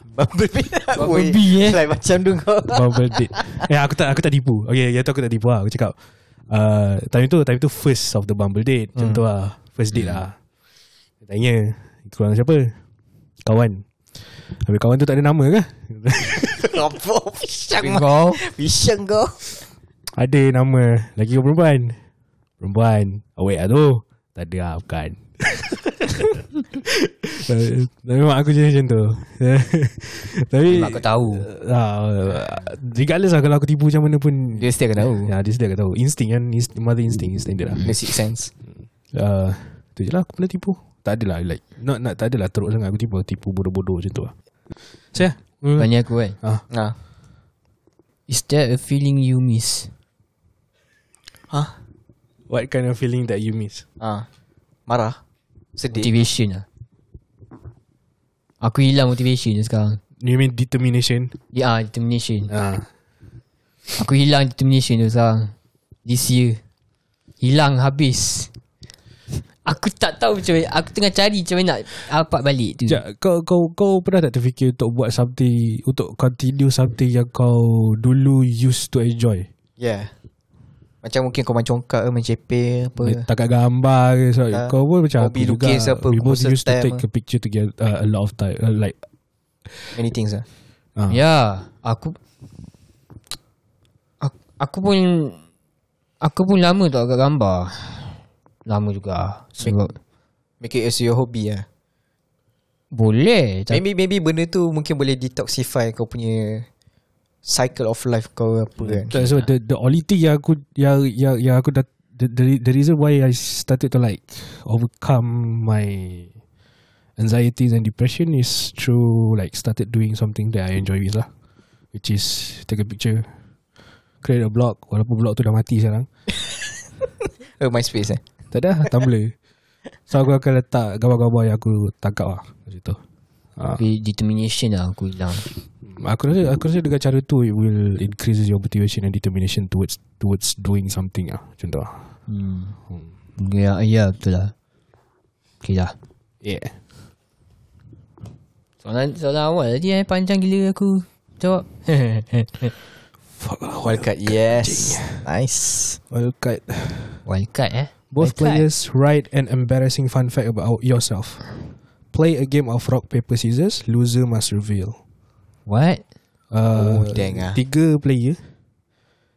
Like macam tu kau. Bumble date. Ya, aku tak tipu. Okay, yang tu aku tak tipu lah. Aku cakap time tu first of the Bumble date. Contoh lah, first date lah. Tanya, keluar dengan siapa? Kawan. Habis kawan tu tak ada nama ke? Apa? Pisang kau. Ada nama. Lagi kau perempuan. Awek lah tu. Tak ada lah, bukan. Tapi mak aku jenis macam tu. Tapi mak aku tahu regardless lah, kalau aku tipu macam mana pun dia still akan tahu. Ya, dia still akan tahu. Instinct kan, mother instinct standard lah. Basic sense. Tu je lah aku pernah tipu. Tak adalah like not tak adalah teruk sangat aku tipu bodoh-bodoh macam tu lah. Saya tanya aku kan, is there a feeling you miss? What kind of feeling that you miss? Marah, sedih, motivation lah. Aku hilang motivation je sekarang. You mean determination? Ya, determination. Aku hilang determination tu sekarang. This year hilang habis. Aku tak tahu macam mana. Aku tengah cari macam mana nak dapat balik tu. Kau pernah tak terfikir untuk buat something, untuk continue something yang kau dulu used to enjoy? Yeah. Macam mungkin kau mencongkak ke, menceper apa, takat gambar ke, so kau pun macam hobi lukis apa. We both used to take a picture together a lot of time, like many things lah. Yeah, aku pun lama tak agak gambar. Lama juga. Sebab make it as your hobby lah. Boleh. Maybe benda tu mungkin boleh detoxify kau punya cycle of life kau apa kan. So the only thing yang aku, the reason why I started to like overcome my anxieties and depression is through like started doing something that I enjoy with lah, which is take a picture, create a blog. Walaupun blog tu dah mati sekarang. MySpace tak ada, Tumblr. So aku akan letak gambar-gambar yang aku tangkap lah macam tu. Tapi determination lah aku hilang. Aku rasa dengan cara tu it will increase your motivation and determination towards doing something lah. Macam tu lah. Ya, betul lah. Okay lah. Yeah. Soalan awal tadi panjang gila aku jawab. Wildcard, yes. Nice. Wildcard Both players write an embarrassing fun fact about yourself. Play a game of rock, paper, scissors. Loser must reveal. What? Tiga player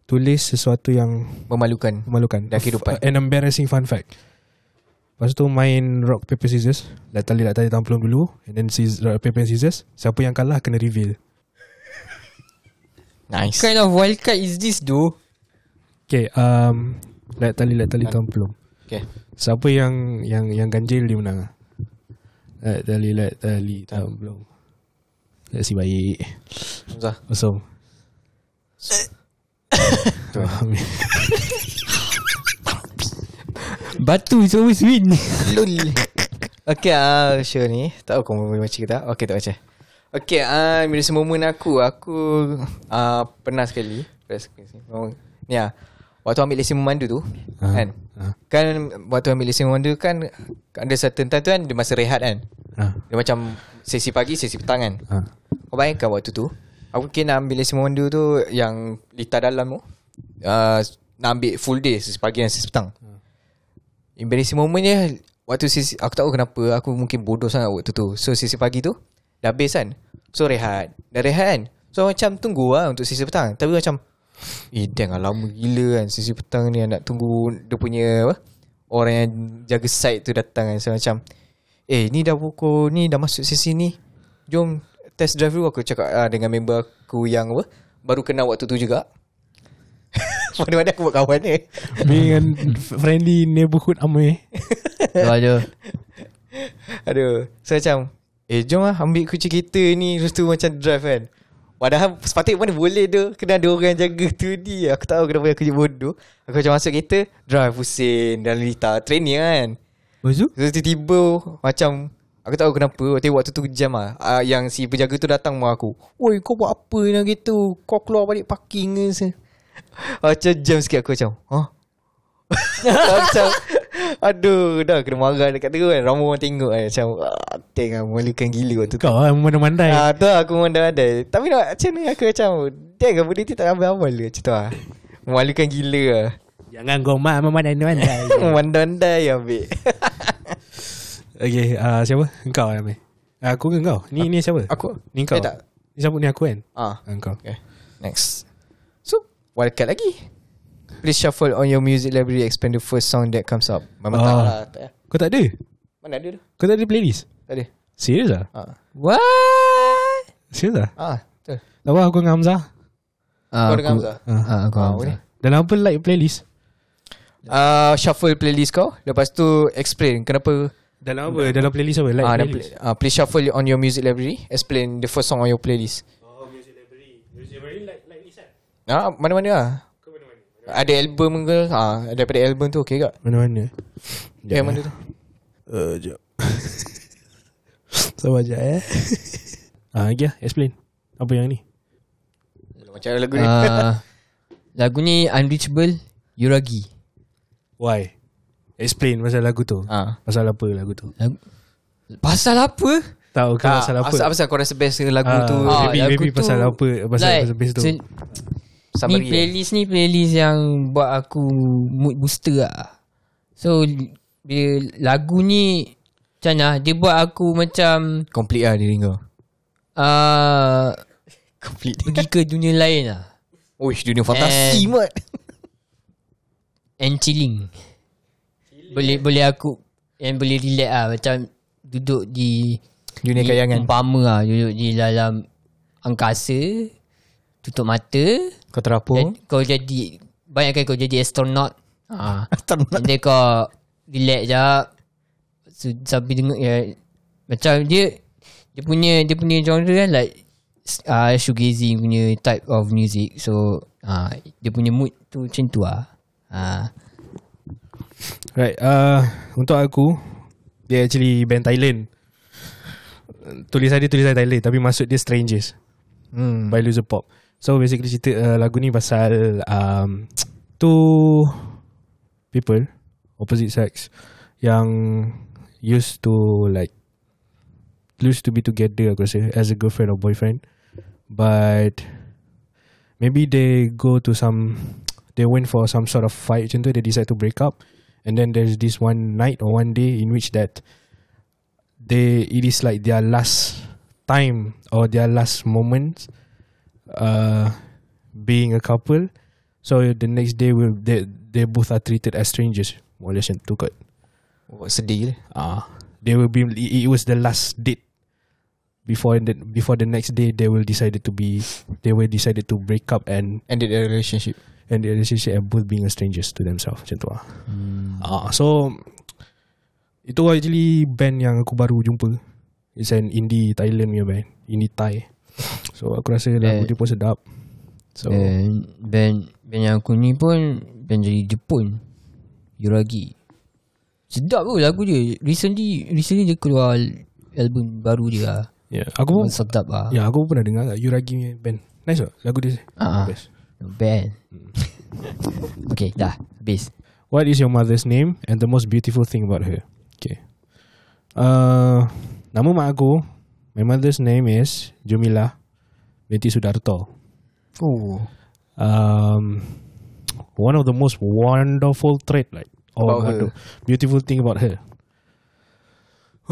tulis sesuatu yang Memalukan dan kehidupan. An embarrassing fun fact. Lepas tu main rock, paper, scissors. Dah tali tampilun dulu, and then rock, paper, scissors. Siapa yang kalah kena reveal. Nice. What kind of wildcard is this though? Okay, Lat tali tampilun. Okay. Siapa yang ganjil dia menang. Lat tali tampilun. Let's see baik. Hamzah. Awesome. Batu is always win. Lol. Okay, show ni tak tahu kau boleh baca ke tak. Okay, tak baca. Okay, bila semua momen aku pernah sekali. Ni lah, waktu ambil lesen memandu tu kan. Kan waktu ambil lesen memandu kan, ada certain time tu kan, dia masa rehat kan. Dia macam sesi pagi, sesi petang kan. Kau bayangkan waktu tu aku mungkin nak ambil lesen memandu tu yang lita dalam tu, nak ambil full day, sesi pagi dan sesi petang. Embarrassing moment je waktu sesi, aku tak tahu kenapa aku mungkin bodoh sangat waktu tu. So sesi pagi tu dah habis kan, so rehat. Dah rehat kan, so macam tunggu lah untuk sesi petang. Tapi macam dang lah, lama gila kan sesi petang ni. Nak tunggu dia punya apa, orang yang jaga site tu datang kan. So macam ni dah pukul ni, dah masuk sesi ni, jom test drive dulu. Aku cakap dengan member aku yang apa, baru kenal waktu tu juga. Mana-mana aku buat kawan ni. Being friendly neighborhood amai. Aduh. So macam jom lah ambil kunci kereta ni. Lepas tu macam drive kan. Padahal sepatutnya mana boleh tu, kena ada orang jaga tu dia. Aku tak tahu kenapa aku jadi bodoh. Aku macam masuk kereta, drive pusing dalam Lita trainnya kan. Lepas tu tiba-tiba macam aku tak tahu kenapa, waktu tu jam lah, yang si penjaga tu datang rumah aku. Oi, kau buat apa nak gitu? Kau keluar balik parking ke? Macam jam sikit aku macam huh? Macam aduh, dah kena marah dekat tu kan. Ramai orang tengok kan. Macam tengok melikan gila waktu tu. Kau lah memandai-mandai. Tu aku memandai-mandai. Tapi macam ni aku macam tengok benda tu tak ambil-ambil ke macam tu lah. Memalukan gila lah. Jangan gomak memandai-mandai. Memandai-mandai ambil. Okay, siapa? Engkau lah namanya. Aku ke engkau? Ni ni siapa? Aku. Ni engkau? Tak. Ni siapa? Ni aku kan? Engkau. Okay, next. So wildcard lagi. Please shuffle on your music library. Expand the first song that comes up. Memang tak lah tak. Kau tak ada? Mana ada tu? Kau tak ada playlist? Tak ada. Serius lah? What? Serius lah? Betul. Lepas aku dengan Hamzah. Kau dengan Hamzah? Aku Hamzah. Dalam apa like playlist? Shuffle playlist kau. Lepas tu explain kenapa. Dalam apa? Dalam playlist apa? Like playlist. Please shuffle on your music library. Explain the first song on your playlist. Oh, music library. Music library like list kan? Mana-mana lah. Kau mana-mana? Ada album ke? Daripada album tu okey tak? Mana-mana. Yang mana tu? Sekejap. Sabar sekejap eh. Ya, explain. Apa yang ni? Macam ada lagu ni. Lagu ni Unreachable, Yuragi. Why? Explain pasal lagu tu. Pasal apa lagu tu? Pasal apa? Tahu kan pasal apa? Pasal kau rasa best lagu tu. Maybe pasal tu, apa? Pasal like, pasal best tu. Ni playlist ni playlist yang buat aku mood booster lah. So bila lagu ni macam mana? Dia buat aku macam complete lah diri kau. Complete. Pergi ke dunia lain lah. Oish, dunia fantasi mat. And chilling. Boleh aku yang boleh relax lah. Macam duduk di dunia kayangan. Umpama lah, duduk di dalam angkasa, tutup mata, kau terapung, kau jadi banyak kali kau jadi astronaut. Nanti kau relax sekejap. So, sambil dengar ya, macam dia punya genre kan like Shugazi punya type of music. So dia punya mood tu macam tu lah. Right, untuk aku dia actually band Thailand. Tulisan dia Thailand tapi maksud dia Strangers by Loser Pop. So basically cerita lagu ni pasal two people opposite sex yang used to be together aku rasa as a girlfriend or boyfriend, but maybe they went for some sort of fight macam tu, they decide to break up. And then there's this one night or one day in which that it is like their last time or their last moments being a couple. So the next day they both are treated as strangers. More or less tu kot. Sedih they will be. It was the last date. Before the next day they will decided to break up and ended their relationship. And the relationship and both being strangers to themselves. Macam tu lah. So itu actually band yang aku baru jumpa. It's an indie Thailand punya band. Indie Thai. So aku rasa lagu dia pun sedap. So band yang aku ni pun band dari Jepun, Yuragi. Sedap tu lagu dia. Recently dia keluar album baru dia lah. Aku pun sedap lah. Aku pun pernah dengar Yuragi punya band. Nice lah lagu dia. Best band. Okay, dah habis. What is your mother's name and the most beautiful thing about her? Okay. Nama mak aku, my mother's name is Jumila binti Sudarto. One of the most wonderful trait like about her. Beautiful thing about her.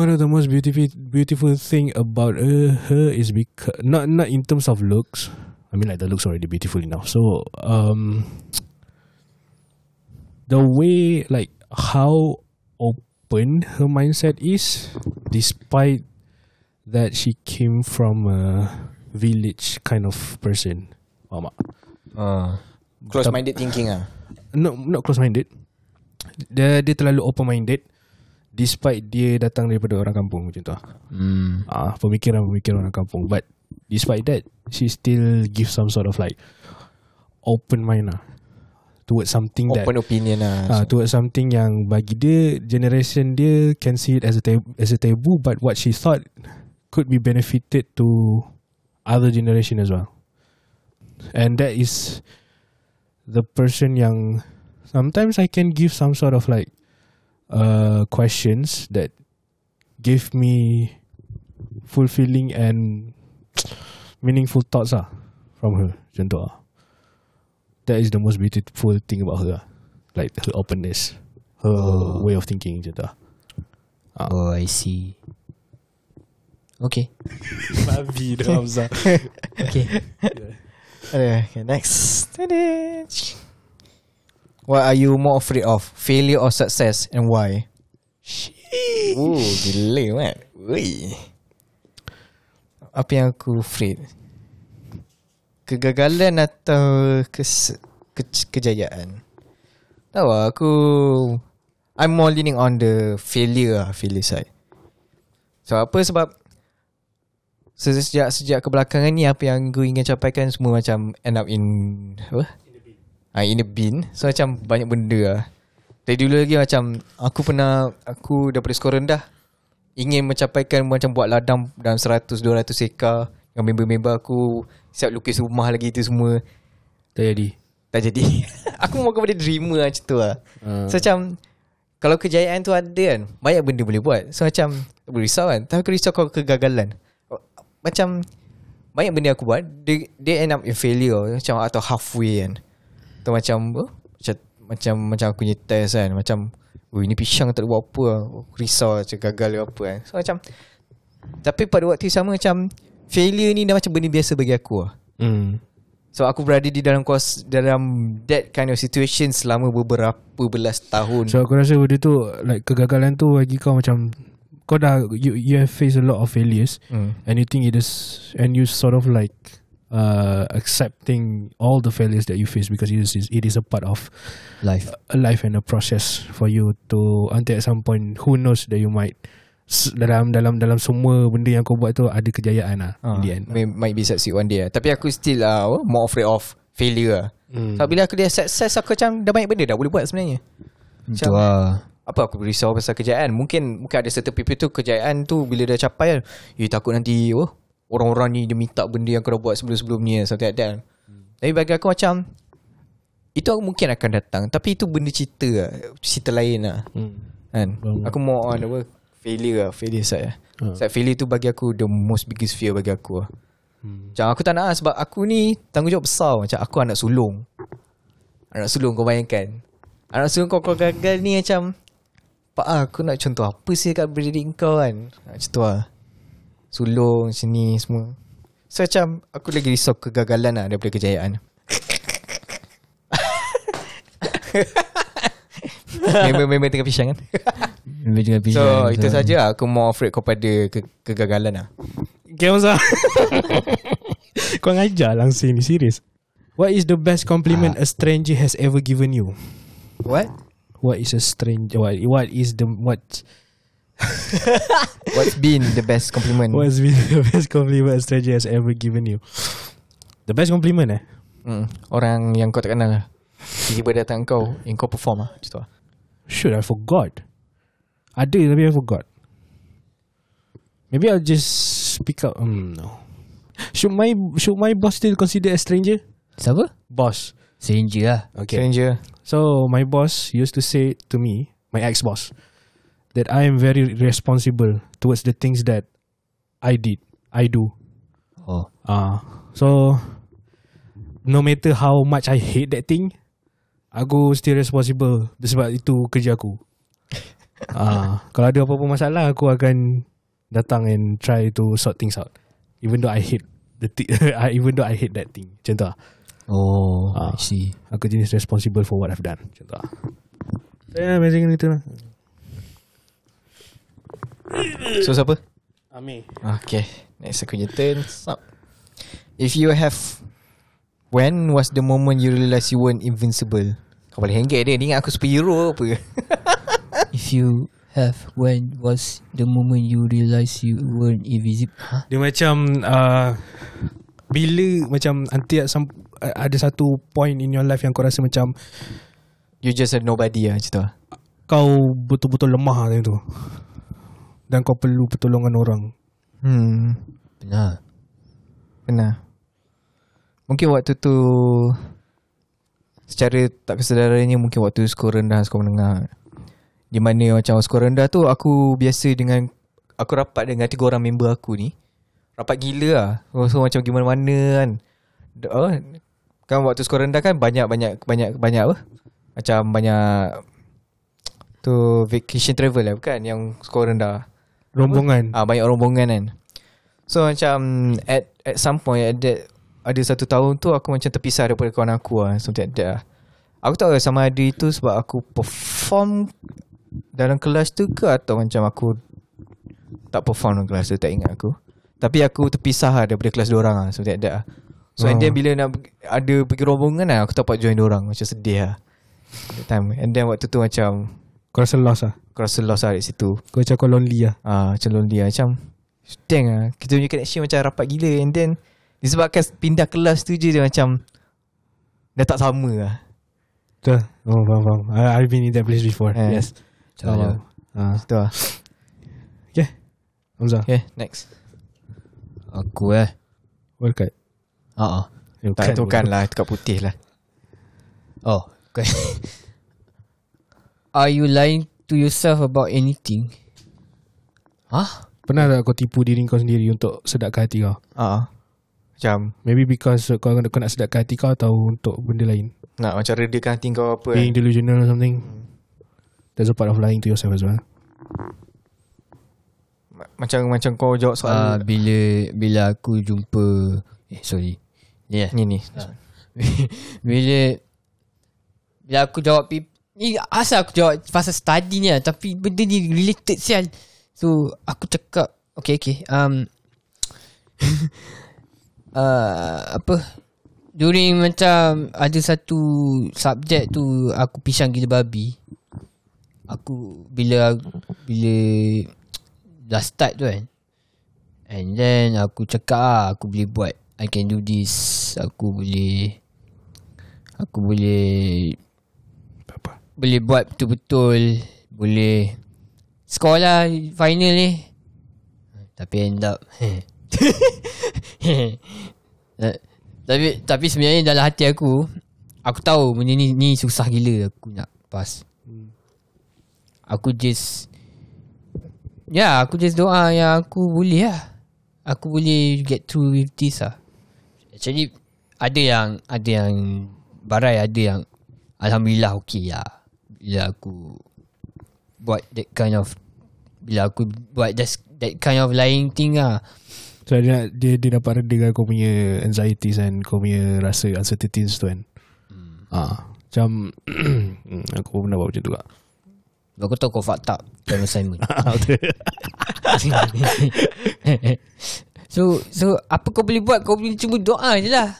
One of the most beautiful thing about her is because not in terms of looks. I mean like the looks already beautiful enough. So the way like how open her mindset is, despite that she came from a village kind of person. Close-minded thinking ah. No, not close-minded. Dia terlalu open-minded despite dia datang daripada orang kampung macam tu. Pemikiran orang kampung, but despite that, she still gives some sort of like open mind lah towards something open that opinion lah, towards something yang bagi dia, generation dia can see it as a taboo, but what she thought could be benefited to other generation as well. And that is the person yang sometimes I can give some sort of like questions that give me fulfilling and meaningful thoughts lah from her. Macam tu lah. That is the most beautiful thing about her, like her openness, her way of thinking. Oh, I see. Okay. Babi dah Hamzah. Okay. Yeah. Okay. Next. What are you more afraid of, failure or success, and why? Sheesh. Oh, gila man. Wei. Apa yang aku afraid? Kegagalan atau kejayaan? Tahu aku, I'm more leaning on the failure side. So apa sebab sejak kebelakangan ni, apa yang aku ingin capaikan semua macam end up in the bin. So macam banyak benda lah. Dari dulu lagi macam aku daripada skor rendah ingin mencapaikan macam buat ladang dalam 100-200 hektar. Dengan member-member aku siap lukis rumah lagi tu semua. Tak jadi Aku mau kepada dreamer macam tu lah. So macam kalau kejayaan tu ada kan, banyak benda boleh buat. So macam tak boleh risau kan. Tapi aku risau kalau kegagalan, macam banyak benda aku buat dia end up in failure macam, atau halfway kan. Atau macam aku punya test kan, macam ini pisang tak buat apa lah. Risau macam gagal ke apa kan. So macam, tapi pada waktu sama macam failure ni dah macam benda biasa bagi aku lah. So aku berada di dalam that kind of situation selama beberapa belas tahun. So aku rasa benda tu, like kegagalan tu bagi kau macam kau dah you have faced a lot of failures, and you think it is, and you sort of like accepting all the failures that you face because it is a part of life, a life and a process for you to, until at some point who knows that you might, dalam semua benda yang kau buat tu ada kejayaan lah in the end. Might be succeed one day lah. Tapi aku still more afraid of failure lah. So bila aku dah success, aku macam dah banyak benda dah boleh buat sebenarnya. Macam apa aku berisau pasal kejayaan. Mungkin ada certain people tu kejayaan tu bila dah capai kan, takut nanti orang-orang ni dia minta benda yang kau dah buat sebelum-sebelum ni, something like that. Tapi bagi aku macam itu aku mungkin akan datang, tapi itu benda cerita lain lah kan? Aku more on apa, failure saya. Sebab failure tu bagi aku the most biggest fear bagi aku. Macam aku tak nak, sebab aku ni tanggungjawab besar. Macam aku anak sulung. Anak sulung, kau bayangkan. Anak sulung kau gagal ni macam, Pak aku nak contoh apa sih kat beradik kau kan. Macam tu lah. Sulung sini semua. So macam aku lagi risau kegagalan lah daripada kejayaan. Memang tengah pisang kan. So itu saja aku more afraid kepada kegagalan lah. Okay, Hamzah. Kau ngajar langsung ni, serius. What is the best compliment a stranger has ever given you? What is a stranger? What's been the best compliment? What's been the best compliment a stranger has ever given you? The best compliment orang yang kau tak kenal lah, tiba-tiba datang kau, yang kau perform lah. Shoot, I forgot. Ada tapi I forgot. Maybe I'll just pick up. No. Should my boss still consider a stranger? Siapa? Boss. Stranger lah. Okay. Stranger. So my boss used to say to me, my ex-boss, that I am very responsible towards the things that I do. So no matter how much I hate that thing, aku still responsible sebab itu kerja aku. Kalau ada apa-apa masalah, aku akan datang and try to sort things out, even though I hate that thing. Macam tu lah. I see. Aku jenis responsible for what I've done. Macam tu lah. Yeah, amazing gitu lah. So siapa? Amir. Okay, next aku turn. If you have, when was the moment you realise you weren't invincible? Kau boleh hengek dia ingat aku superhero apa. If you have? When was the moment you realise you weren't invisible? Huh? Dia macam bila macam nanti ada satu point in your life yang kau rasa macam you just a nobody lah cerita. Kau betul-betul lemah macam tu dan kau perlu pertolongan orang. Benar. Benar. Mungkin waktu tu secara tak kesedarannya mungkin waktu sekolah rendah, sekolah menengah, di mana macam sekolah rendah tu aku biasa dengan aku rapat dengan 3 orang member aku ni. Rapat gila lah. So macam gimana-mana kan. Kan waktu sekolah rendah kan banyak apa? Macam banyak tu vacation travel lah bukan yang sekolah rendah. Rombongan. Banyak rombongan kan. So macam at some point at that, ada satu tahun tu aku macam terpisah daripada kawan aku lah. Something like that lah. Aku tak tahu sama ada itu sebab aku perform dalam kelas tu ke atau macam aku tak perform dalam kelas tu, tak ingat aku. Tapi aku terpisah lah daripada kelas diorang lah. Something like that lah. So and then bila nak ada pergi rombongan lah, aku tak dapat join diorang. Macam sedih lah that time. And then waktu tu macam kau rasa lost lah. Kau rasa lost lah dekat situ. Kau macam kau lonely lah. Macam lonely lah. Macam dang lah, kita punya connection macam rapat gila. And then disebabkan pindah kelas tu je, dia macam dah tak sama lah. Betul. Oh faham. I've been in that place before. Yes. Macam situ lah. Okay Hamzah. Okay next. Aku World card. Tak itu bukan lah. Itu kat putih lah. Oh okay. Are you lying to yourself about anything? Pernah tak kau tipu diri kau sendiri untuk sedapkan hati kau? Macam maybe because kau nak sedapkan hati kau atau untuk benda lain? Nak macam redakan hati kau apa? Being delusional or something. That's a part of lying to yourself as well. Macam kau jawab soalan bila aku jumpa ni. Bila aku jawab ni asal aku jawab pasal study ni, tapi benda ni related sial. So aku cakap Okay during macam ada satu subjek tu aku pisang gila babi. Aku Bila dah start tu kan, and then aku cakap aku boleh buat, I can do this. Aku boleh apa? Boleh buat betul-betul. Boleh sekolah final ni. Tapi end up Tapi sebenarnya dalam hati aku tahu benda ni susah gila aku nak pass. Aku just aku just doa yang aku boleh lah. Aku boleh get through with this lah. Actually ada yang barai, ada yang alhamdulillah okay lah. Bila aku buat that kind of that kind of lying thing lah. So dia dapat redakan kau punya anxieties dan kau punya rasa uncertainties tu kan. Macam aku pernah buat macam tu lah. Aku tahu kau fuck up time assignment. So apa kau boleh buat? Kau boleh cuma doa je lah.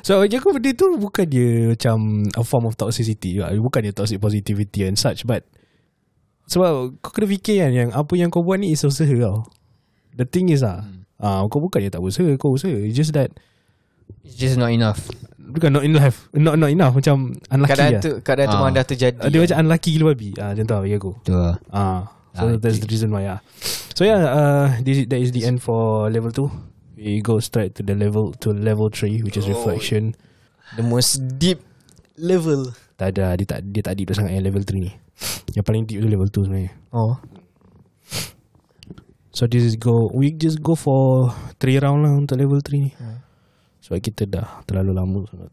So bagi aku benda tu bukan dia macam a form of toxicity, bukan dia toxic positivity and such, but sebab kau kena fikir kan, yang apa yang kau buat ni is usaha tau. The thing is kau bukan dia tak usaha, kau usaha. It's just that it's just not enough. Bukan not enough, not enough. Macam unlucky lah. Kadang tu memang dah terjadi. Dia macam unlucky gila babi. Macam tu lah bagi aku. So that's the reason why. So that is the end for level 2. We go straight to the level 3, which is reflection. The most deep level. Tak ada, dia tak deep sangat yang level 3 ni. Yang paling deep tu level 2 sebenarnya. So this is we just go for 3 round lah untuk level 3 ni. Sebab kita dah terlalu lama sangat.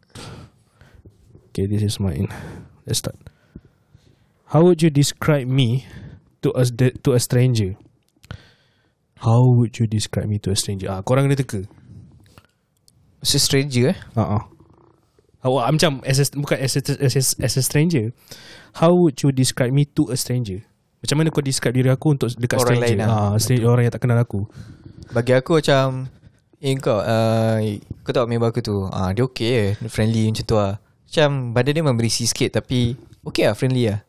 Okay, this is mine. Let's start. How would you describe me to a stranger? How would you describe me to a stranger? Korang kena teka. As a stranger macam as a stranger, how would you describe me to a stranger? Macam mana kau describe diri aku untuk dekat orang stranger lain orang yang tak kenal aku? Bagi aku macam kau tahu member aku tu dia okay, friendly macam tu lah. Macam badan dia memang berisi sikit, tapi okay lah, friendly lah.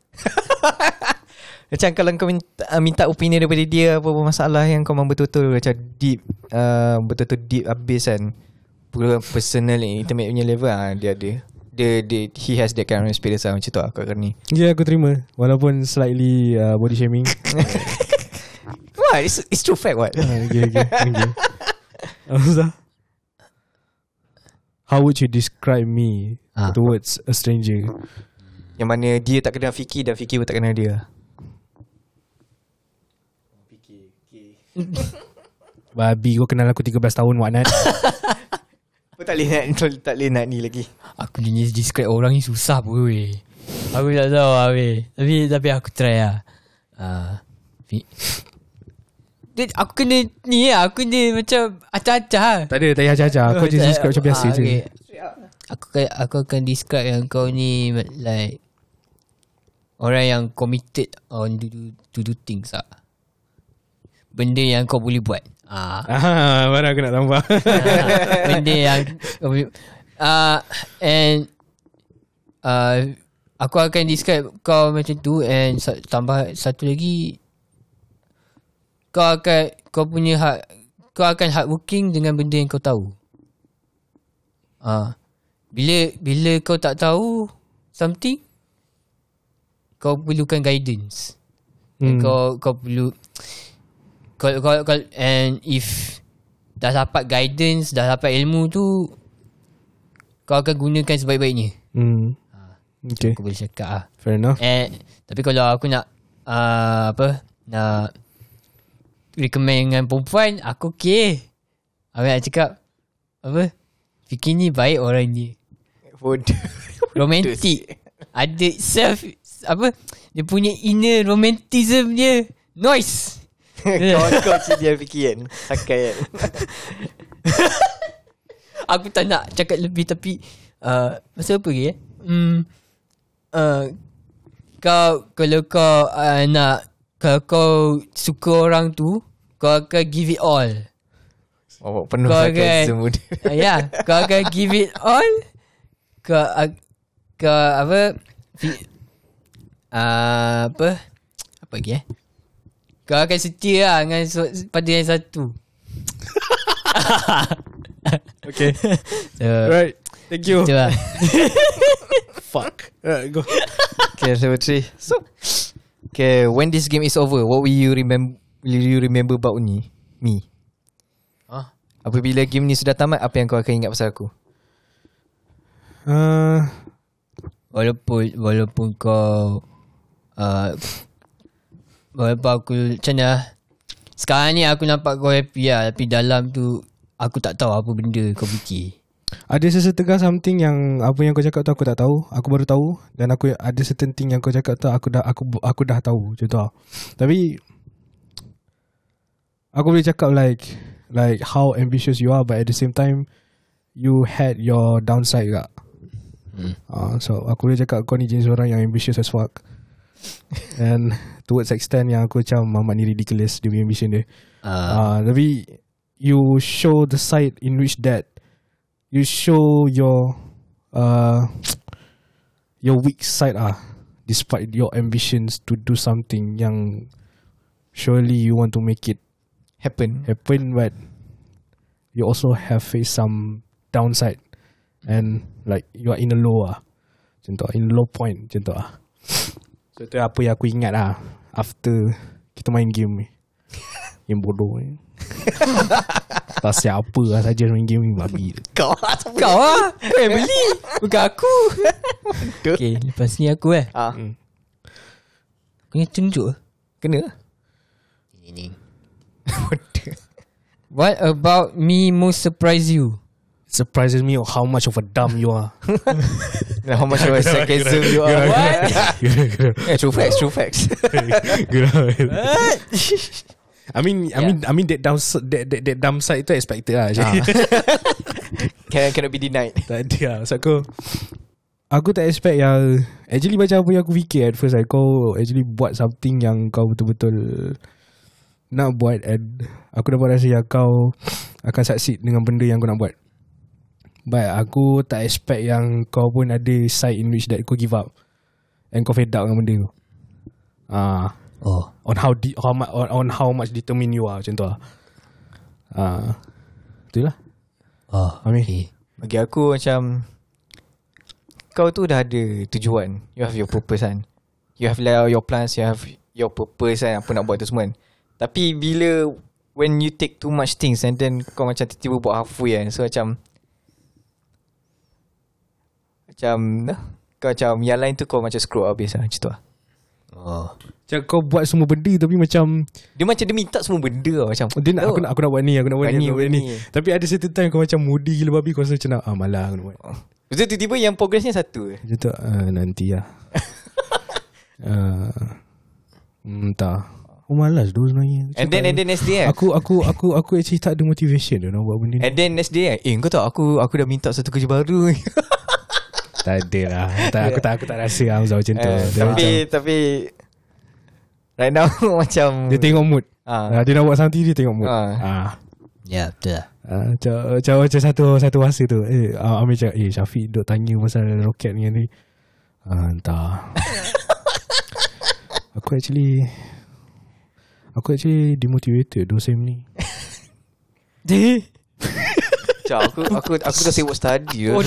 Macam kalau kau minta opinion daripada dia, apa-apa masalah yang kau memang betul-betul macam deep, betul-betul deep habis kan, personal intimate punya level, dia ada. He has that kind of experience lah. Macam tu lah kat ni. Ya, aku terima. Walaupun slightly body shaming. What? It's true fact what? Okay. Ustaz, how would you describe me towards a stranger? Yang mana dia tak kenal Fiki dan Fiki pun tak kenal dia. Fiki, okay. Babi, kau kenal aku 13 tahun Waknat. Aku tak boleh nak ni lagi. Aku jenis describe orang ni susah pun weh. Aku tak tahu weh. Tapi aku try lah. Aku kena ni lah. Aku kena macam acah-acah. Tak ada, tak payah acah-acah. Aku just describe macam biasa je. Aku akan describe yang kau ni like orang yang committed on to do things lah. Benda yang kau boleh buat. Baru aku nak tambah. Benda yang and aku akan describe kau macam tu. And tambah satu lagi, kau akan hardworking dengan benda yang kau tahu. Bila kau tak tahu something, kau perlukan guidance. Kau perlu Kalau and if dah dapat guidance, dah dapat ilmu tu, kau akan gunakan sebaik-baiknya. Okay. Aku boleh cakap lah. Fair enough. Tapi kalau aku nak nak recommend dengan perempuan, aku okay. Aku nak cakap apa, Fikir ni baik orang dia. Romantik. Ada self apa, dia punya inner romantism dia. Noise. Kau si dia fikir kan, sakai kan. Aku tak nak cakap lebih. Tapi masa apa lagi kalau kau suka orang tu, kau akan give it all. Penuh sarkasm. Ya, kau akan give it all. Kau apa, apa lagi kau akan setia lah dengan pada yang satu. Okay. So, right, thank you. Lah. Fuck. Alright, go. Okay, so 3. So, okay, when this game is over, what will you remember about ni? Me. Huh? Apabila game ni sudah tamat, apa yang kau akan ingat pasal aku? Walaupun kau walaupun aku macam ni lah, sekarang ni aku nampak kau happy lah, tapi dalam tu aku tak tahu apa benda kau fikir. Ada sesetengah something yang apa yang kau cakap tu aku tak tahu. Aku baru tahu. Dan aku ada certain thing yang kau cakap tu aku dah tahu. Contoh, tapi aku boleh cakap like how ambitious you are, but at the same time you had your downside juga. So aku boleh cakap kau ni jenis orang yang ambitious as fuck. And towards extent yang aku macam mamat ni ridiculous dia punya ambition dia. Tapi you show the side in which that you show your weak side despite your ambitions to do something yang surely you want to make it happen, but you also have faced some downside and like you are in a low point macam tu lah. So tu apa yang aku ingat lah after kita main game ni. Game bodoh ni. Tak siapa lah saja main game ni, babi. Kau lah. Beli. Bukan aku. Okay, lepas ni aku Kau kena tunjuk lah. Kena lah. Ini. What about me most surprise you? Surprises me how much of a dumb you are. And how much of a sarcasm you are. What? True facts. I mean that dumb side tu expected lah. Cannot be denied. Tak ada lah. So aku tak expect yang actually macam apa yang aku fikir at first. Kau actually buat something yang kau betul-betul nak buat, and aku dapat rasa yang kau akan succeed dengan benda yang kau nak buat. But aku tak expect yang kau pun ada side in which that kau give up and kau fed up dengan benda tu. Oh. On how much determined you are, macam tu lah. Itulah. Oh, okay. Bagi aku macam kau tu dah ada tujuan. You have your purpose kan. You have your plans, you have your purpose kan, apa nak buat tu semua kan. Tapi bila when you take too much things and then kau macam tiba-tiba buat halfway kan. So macam kau macam yang lain tu kau macam screw habis lah, macam tu lah. Oh. Macam kau buat semua benda tapi macam dia macam dia minta semua benda lah. Macam dia nak, aku nak buat ni. Tapi ada satu time kau macam moody gila babi. Kau rasa macam nak malah aku buat. Lepas tu tiba-tiba yang progressnya satu. Macam tu nanti lah. Entah. Aku malas dulu sebenarnya. And then next day aku actually tak ada motivation dia nak buat benda ni. And then next day kau tahu aku dah minta satu kerja baru. Tak ada lah. Aku tak rasa Hamzah macam tu. Tapi right now macam dia tengok mood. Dia nak buat something, dia tengok mood. Ya, betul lah. Macam satu masa tu Amir cakap, Syafiq duk tanya pasal roket ni. Entah. Aku actually demotivated do same ni. Deh. Aku dah sibuk study tu.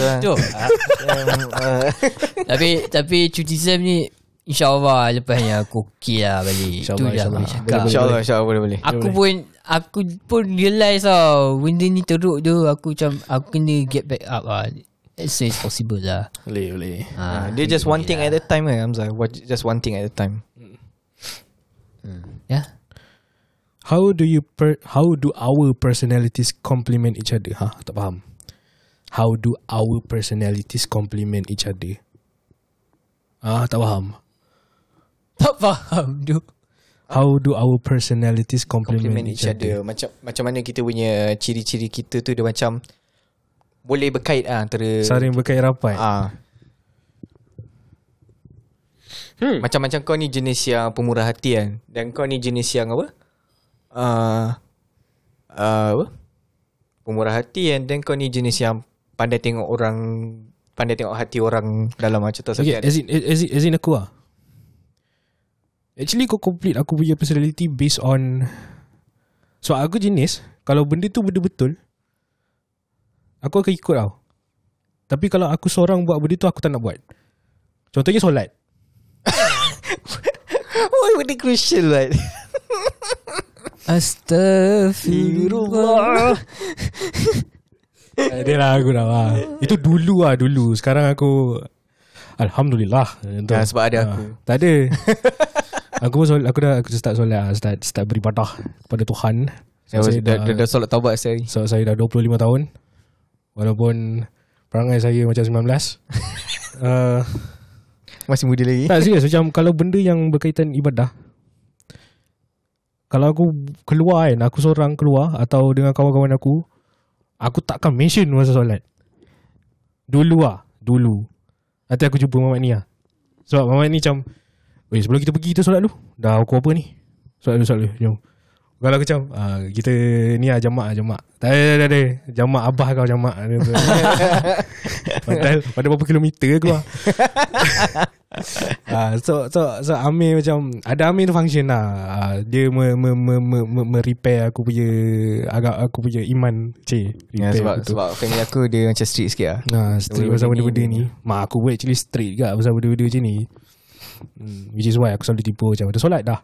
Tapi cuti sem ni insya-Allah lepas ni aku okeylah balik. Insya-Allah boleh. Aku pun realize benda ni teruk tu. Aku kena get back up lah. It's possible lah. Boleh. Dia just one thing at a time kan Hamzah. Just one thing at a time. Yeah. How do our personalities complement each other? Tak faham. How do our personalities complement each other? Tak faham. How do our personalities complement each other? Macam mana kita punya ciri-ciri kita tu dia macam boleh berkait antara saling berkait rapat. Macam kau ni jenis yang pemurah hati kan. Dan kau ni jenis yang apa? Pemurah hati kan. Dan kau ni jenis yang pandai tengok hati orang dalam macam tu. Okay, as in aku lah. Actually kau complete aku punya personality based on, so aku jenis kalau benda tu benda betul aku akan ikut tau. Tapi kalau aku seorang buat benda tu aku tak nak buat. Contohnya solat. Why would it crucial right? Astaghfirullah. Adalah aku dah lah. Itu dulu. Sekarang aku alhamdulillah. Sebab ada aku. Tak ada. aku dah start solat, start beribadah kepada Tuhan. Saya dah solat taubat sehari. So saya dah 25 tahun. Walaupun perangai saya macam 19. Masih muda lagi. Tak serius macam kalau benda yang berkaitan ibadah, kalau aku keluar kan, aku seorang keluar atau dengan kawan-kawan aku takkan mention masa solat. Dulu nanti aku jumpa Mamat ni lah. Sebab Mamat ni macam sebelum kita pergi kita solat dulu. Dah aku apa ni, solat dulu jom. Kalau aku macam kita ni lah jamak. Tak ada jamak abah kau jamak. Padahal berapa kilometer aku lah. So Amir macam ada Amir tu function lah. Dia repair aku punya iman. Sebab family aku dia macam strict sikit lah. Strict pasal benda-benda ni. Mak aku pun actually strict juga pasal benda-benda macam ni. Which is why aku selalu tipu macam ada solat dah.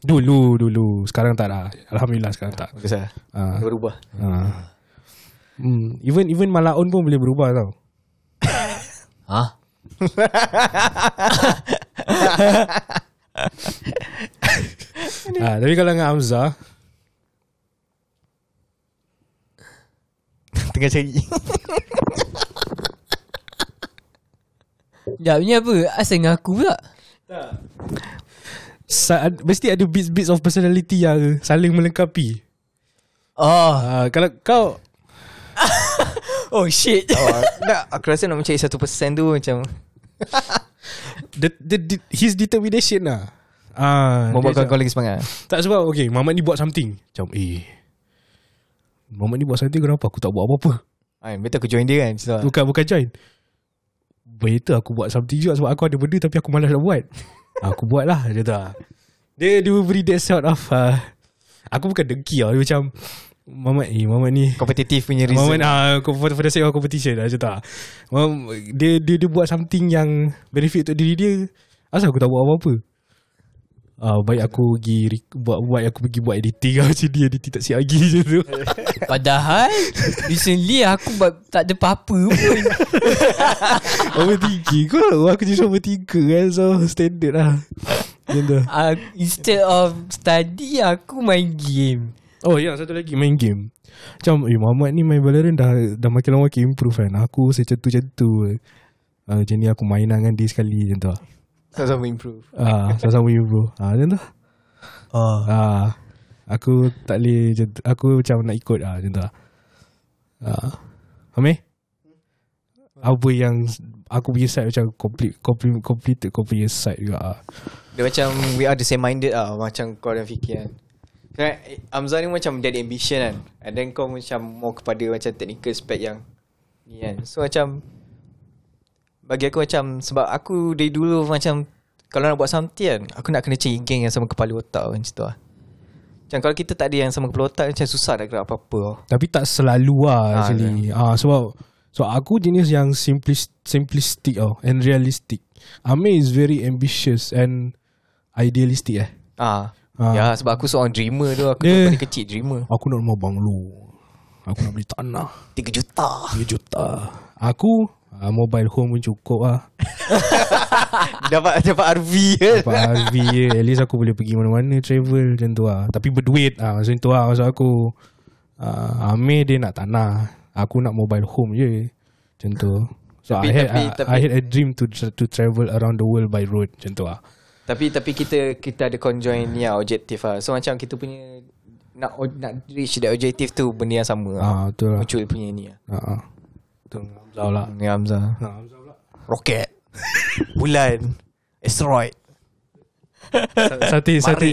Dulu sekarang tak lah. Alhamdulillah sekarang tak. Besar. Berubah. Even Malaun pun boleh berubah tau. Tapi kalau dengan Hamzah tengah cari. Ni apa? Asal dengan aku pula? Tak. Mesti ada bits of personality yang saling melengkapi. Kalau kau oh shit. Aku rasa nak mencari 1% tu macam his determination lah. Membuatkan kau lagi semangat. Tak sebab okay Mamat ni buat something. Macam Mamat ni buat something, kenapa aku tak buat apa-apa? Better aku join dia kan. Bukan join. Better aku buat something juga. Sebab aku ada benda tapi aku malas nak buat. Aku buat lah. Dia beri that sort of aku bukan dengki lah. Dia macam Mamat ni kompetitif punya reason. Mamat for the sake of competition lah, macam tak. Dia buat something yang benefit untuk diri dia. Asal aku tak buat apa-apa. Baik aku pergi buat editing lah. Macam dia editing tak siap lagi macam tu. Padahal recently aku tak ada apa-apa pun. Overthinking kau. Aku just overthinker kan. So standard lah. Instead of study, aku main game. Oh ya, satu lagi main game. Macam Muhammad ni main Valorant dah makin lama makin improve kan. Aku secentu-centu macam ni aku main dengan dia sekali macam tu. Sama-sama improve. Macam tu. Aku tak boleh, aku macam nak ikut macam tu. Amir? Apa yang aku punya side macam complete kau punya side juga Dia macam we are the same minded macam kau dan fikir kan. Amzal ni macam dia ada ambition kan. And then kau macam more kepada macam technical aspect yang ni kan. So macam bagi aku macam, sebab aku dari dulu macam kalau nak buat something kan, aku nak kena cengking yang sama kepala otak macam tu lah. Macam kalau kita tak ada yang sama kepala otak, macam susah nak gerak apa-apa. Tapi tak selalu lah actually So aku jenis yang simplistic and realistic. Amir is very ambitious and idealistic Ya, sebab aku seorang dreamer tu. Aku dari kecil dreamer. Aku nak rumah banglo. Aku nak beli tanah 3 juta. Aku mobile home pun cukup lah. Dapat RV ya. Dapat RV ya. At least aku boleh pergi mana-mana, travel macam tu lah. Tapi berduit macam tu lah maksud aku. Amir dia nak tanah, aku nak mobile home je macam tu. So I had a dream to travel around the world by road macam tu lah. Tapi kita ada conjoin ni objektif lah. So macam kita punya nak reach that objektif tu benda yang sama betul lah. Muncul punya ni lah. Betul. Hamzah pula. Ni Hamzah pula. Roket. Bulan. Asteroid.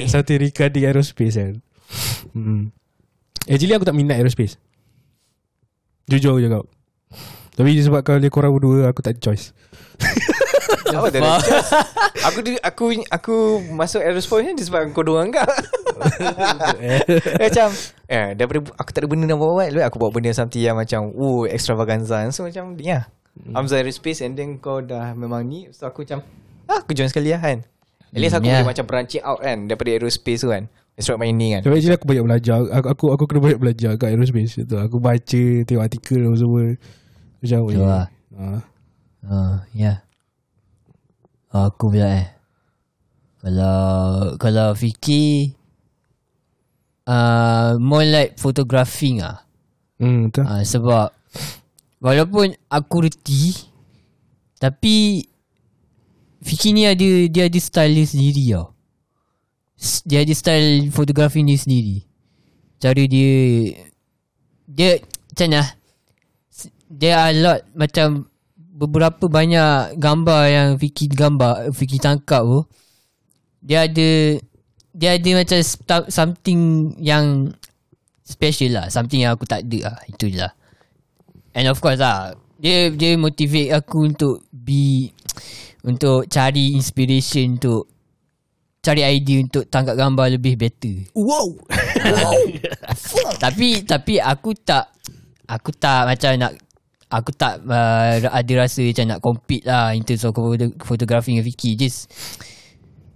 Satu Rika di aerospace kan. Actually aku tak minat aerospace. Jujur je kau. Tapi sebab kalau dia korang berdua, aku tak ada choice. Apa tak ada choice? Aku masuk aerospace ni sebab kau doang kau. Macam daripada aku tak ada benda nak buat, lebih aku buat benda something yang macam extravaganza. So macam ya, Hamzah aerospace and then kau dah memang ni. So aku macam aku join sekali lah kan. At least aku boleh macam branching out kan daripada aerospace tu kan. Sebab mining kan. Sebab actually aku banyak belajar. Aku kena banyak belajar kat aerospace tu. Aku baca, tengok artikel dan semua. Macam apa lah. Aku pula Kalau fikir more like photographing lah. Sebab walaupun aku reti, tapi fikir ni dia ada style dia sendiri tau. Dia ada style fotografi dia sendiri. Cara dia macam mana? There are a lot, macam beberapa banyak gambar yang Fikri tangkap tu, Dia ada macam something yang special lah, something yang aku tak ada lah. Itu je lah. And of course lah, Dia motivate aku untuk cari inspiration, untuk cari idea untuk tangkap gambar lebih better. Wow. Tapi aku tak macam nak, aku tak ada rasa macam nak compete lah in terms of fotografi dengan Vicky. Just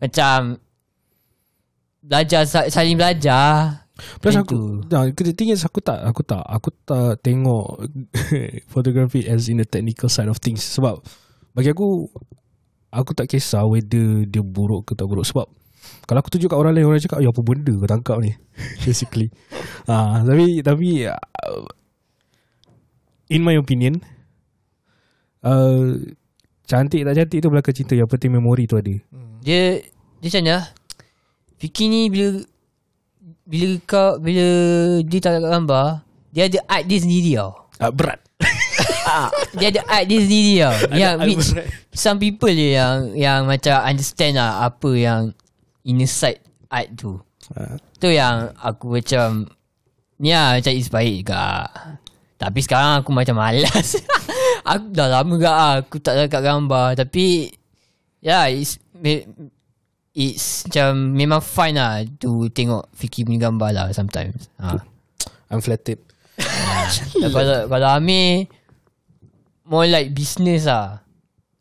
macam belajar, saling belajar. Plus aku tak tengok fotografi as in the technical side of things. Sebab bagi aku tak kisah whether dia buruk ke tak buruk. Sebab kalau aku tunjuk kat orang lain, orang cakap, apa benda kau tangkap ni? Basically Tapi in my opinion, cantik tak cantik tu belaka cinta. Yang penting memori tu ada. Dia macam mana fikir ni, Bila dia tangkap gambar, dia ada art dia sendiri tau. Berat. Dia ada art dia sendiri tau. Yang which some people je yang macam understand lah apa yang inside art tu. Tu yang aku macam ni lah, macam inspire juga. Tapi sekarang aku macam malas. Aku dah lama juga aku tak dapat gambar. Tapi ya, it's macam memang fun lah to tengok Fikri punya gambar lah sometimes. I'm flattered. Kalau Amir more like business lah.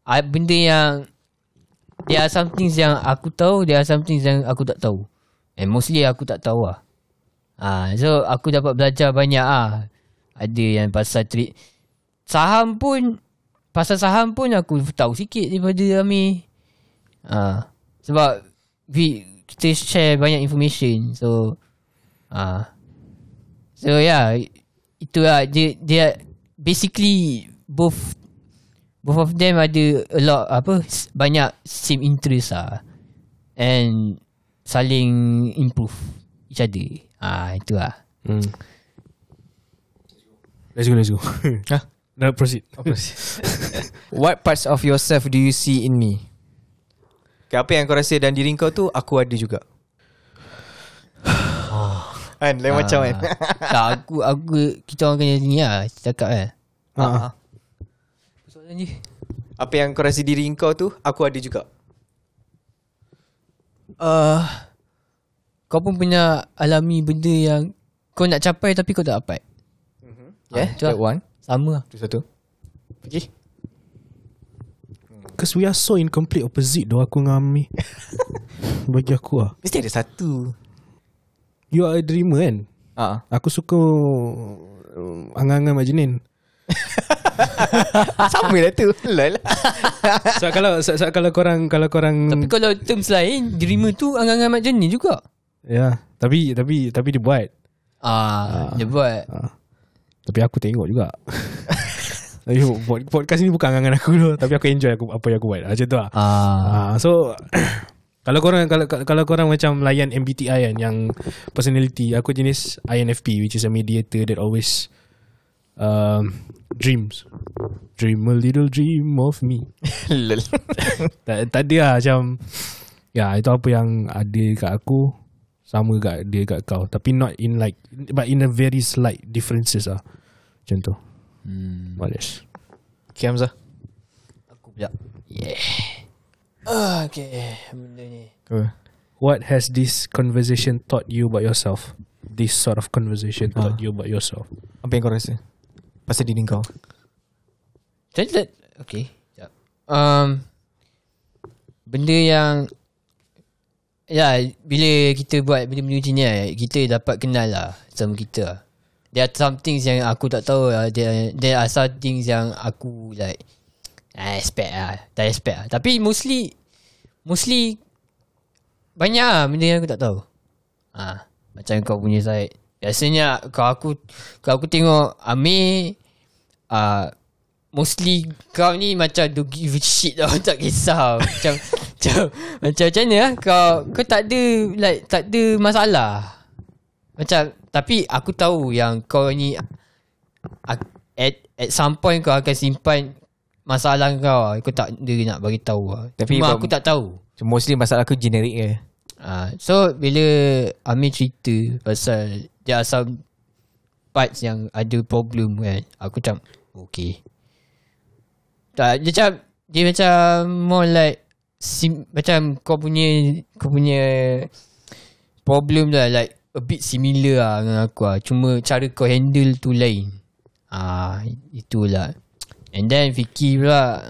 Benda yang there are some things yang aku tahu, there are some things yang aku tak tahu, and mostly aku tak tahu lah. So aku dapat belajar banyak lah. Ada yang pasal trade saham pun, pasal saham pun aku tahu sikit daripada Amir. Sebab kita share banyak information. So so yeah, itulah dia basically both of them ada a lot banyak same interest lah, and saling improve each other. Itulah. Let's go. Huh? No, proceed. What parts of yourself do you see in me? Apa yang kau rasa dan diri kau tu, aku ada juga. Kan lain macam kan. Tak, aku kita orang kena ni lah cakap kan. Persoalan je. Apa yang kau rasa diri kau tu, aku ada juga. Kau pun pernah alami benda yang kau nak capai tapi kau tak dapat. That one. Sama lah. Itu satu. Pergi. Because we are so in complete opposite doh, aku dengan Ami. Bagi aku lah mesti ada satu. You are a dreamer kan? Aku suka angang-angang majinin. Sama lah tu. So kalau korang tapi kalau terms lain, dreamer tu angang-angang majinin juga. Ya, yeah, tapi dia buat. Dia buat. Tapi aku tengok juga. Tapi podcast ni bukan angangan aku dulu, tapi aku enjoy apa yang aku buat. Macam tu lah. So kalau korang macam layan MBTI kan, yang personality, aku jenis INFP, which is a mediator that always dreams. Dream a little dream of me. Tadi lah macam, ya, itu apa yang ada kat aku sama kat dia kat kau, tapi not in like, but in a very slight differences lah. Macam tu. Malis. Okay, Hamzah. Aku pula. Yeah. Okay, benda ni. What has this conversation taught you about yourself? This sort of conversation taught you about yourself. Apa yang kau rasa pasal diri kau? Okay. Benda yang, ya, bila kita buat benda-benda macam ni, kita dapat kenal lah sama kita. There are some things yang aku tak tahu lah. There are some things yang aku like tak expect lah. Tapi mostly banyak lah benda yang aku tak tahu. Macam kau punya side, biasanya Kalau aku tengok Amir, mostly kau ni macam don't give a shit tau. Tak kisah. Macam mana lah, kau tak ada like, tak ada masalah. Macam, tapi aku tahu yang kau ni at some point kau akan simpan masalah kau. Aku tak dia nak bagi tahu. Tapi cuma aku tak tahu. Mostly masalah aku generik ke. So bila Amir cerita pasal dia some parts yang ada problem kan, aku macam okay. Dia macam more like macam kau punya problem lah, like a bit similar lah dengan aku lah. Cuma cara kau handle tu lain. Itulah. And then Vicky pula,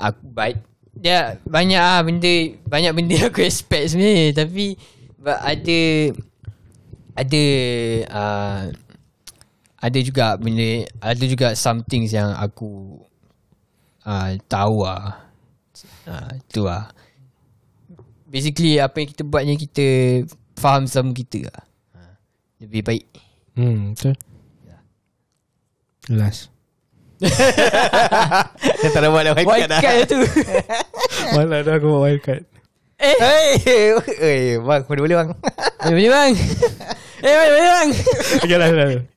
aku baik dia banyak ah benda aku expect sebenarnya, tapi ada juga benda, ada juga some things yang aku tahu lah. Tu lah. Basically apa yang kita buat ni, kita faham sama kita lah. Lebih baik. Betul. Last. Dia tak ada buat lah wildcard tu. Malah dah aku buat wildcard. Bang, boleh bang. Boleh bang. Okay lah. Last.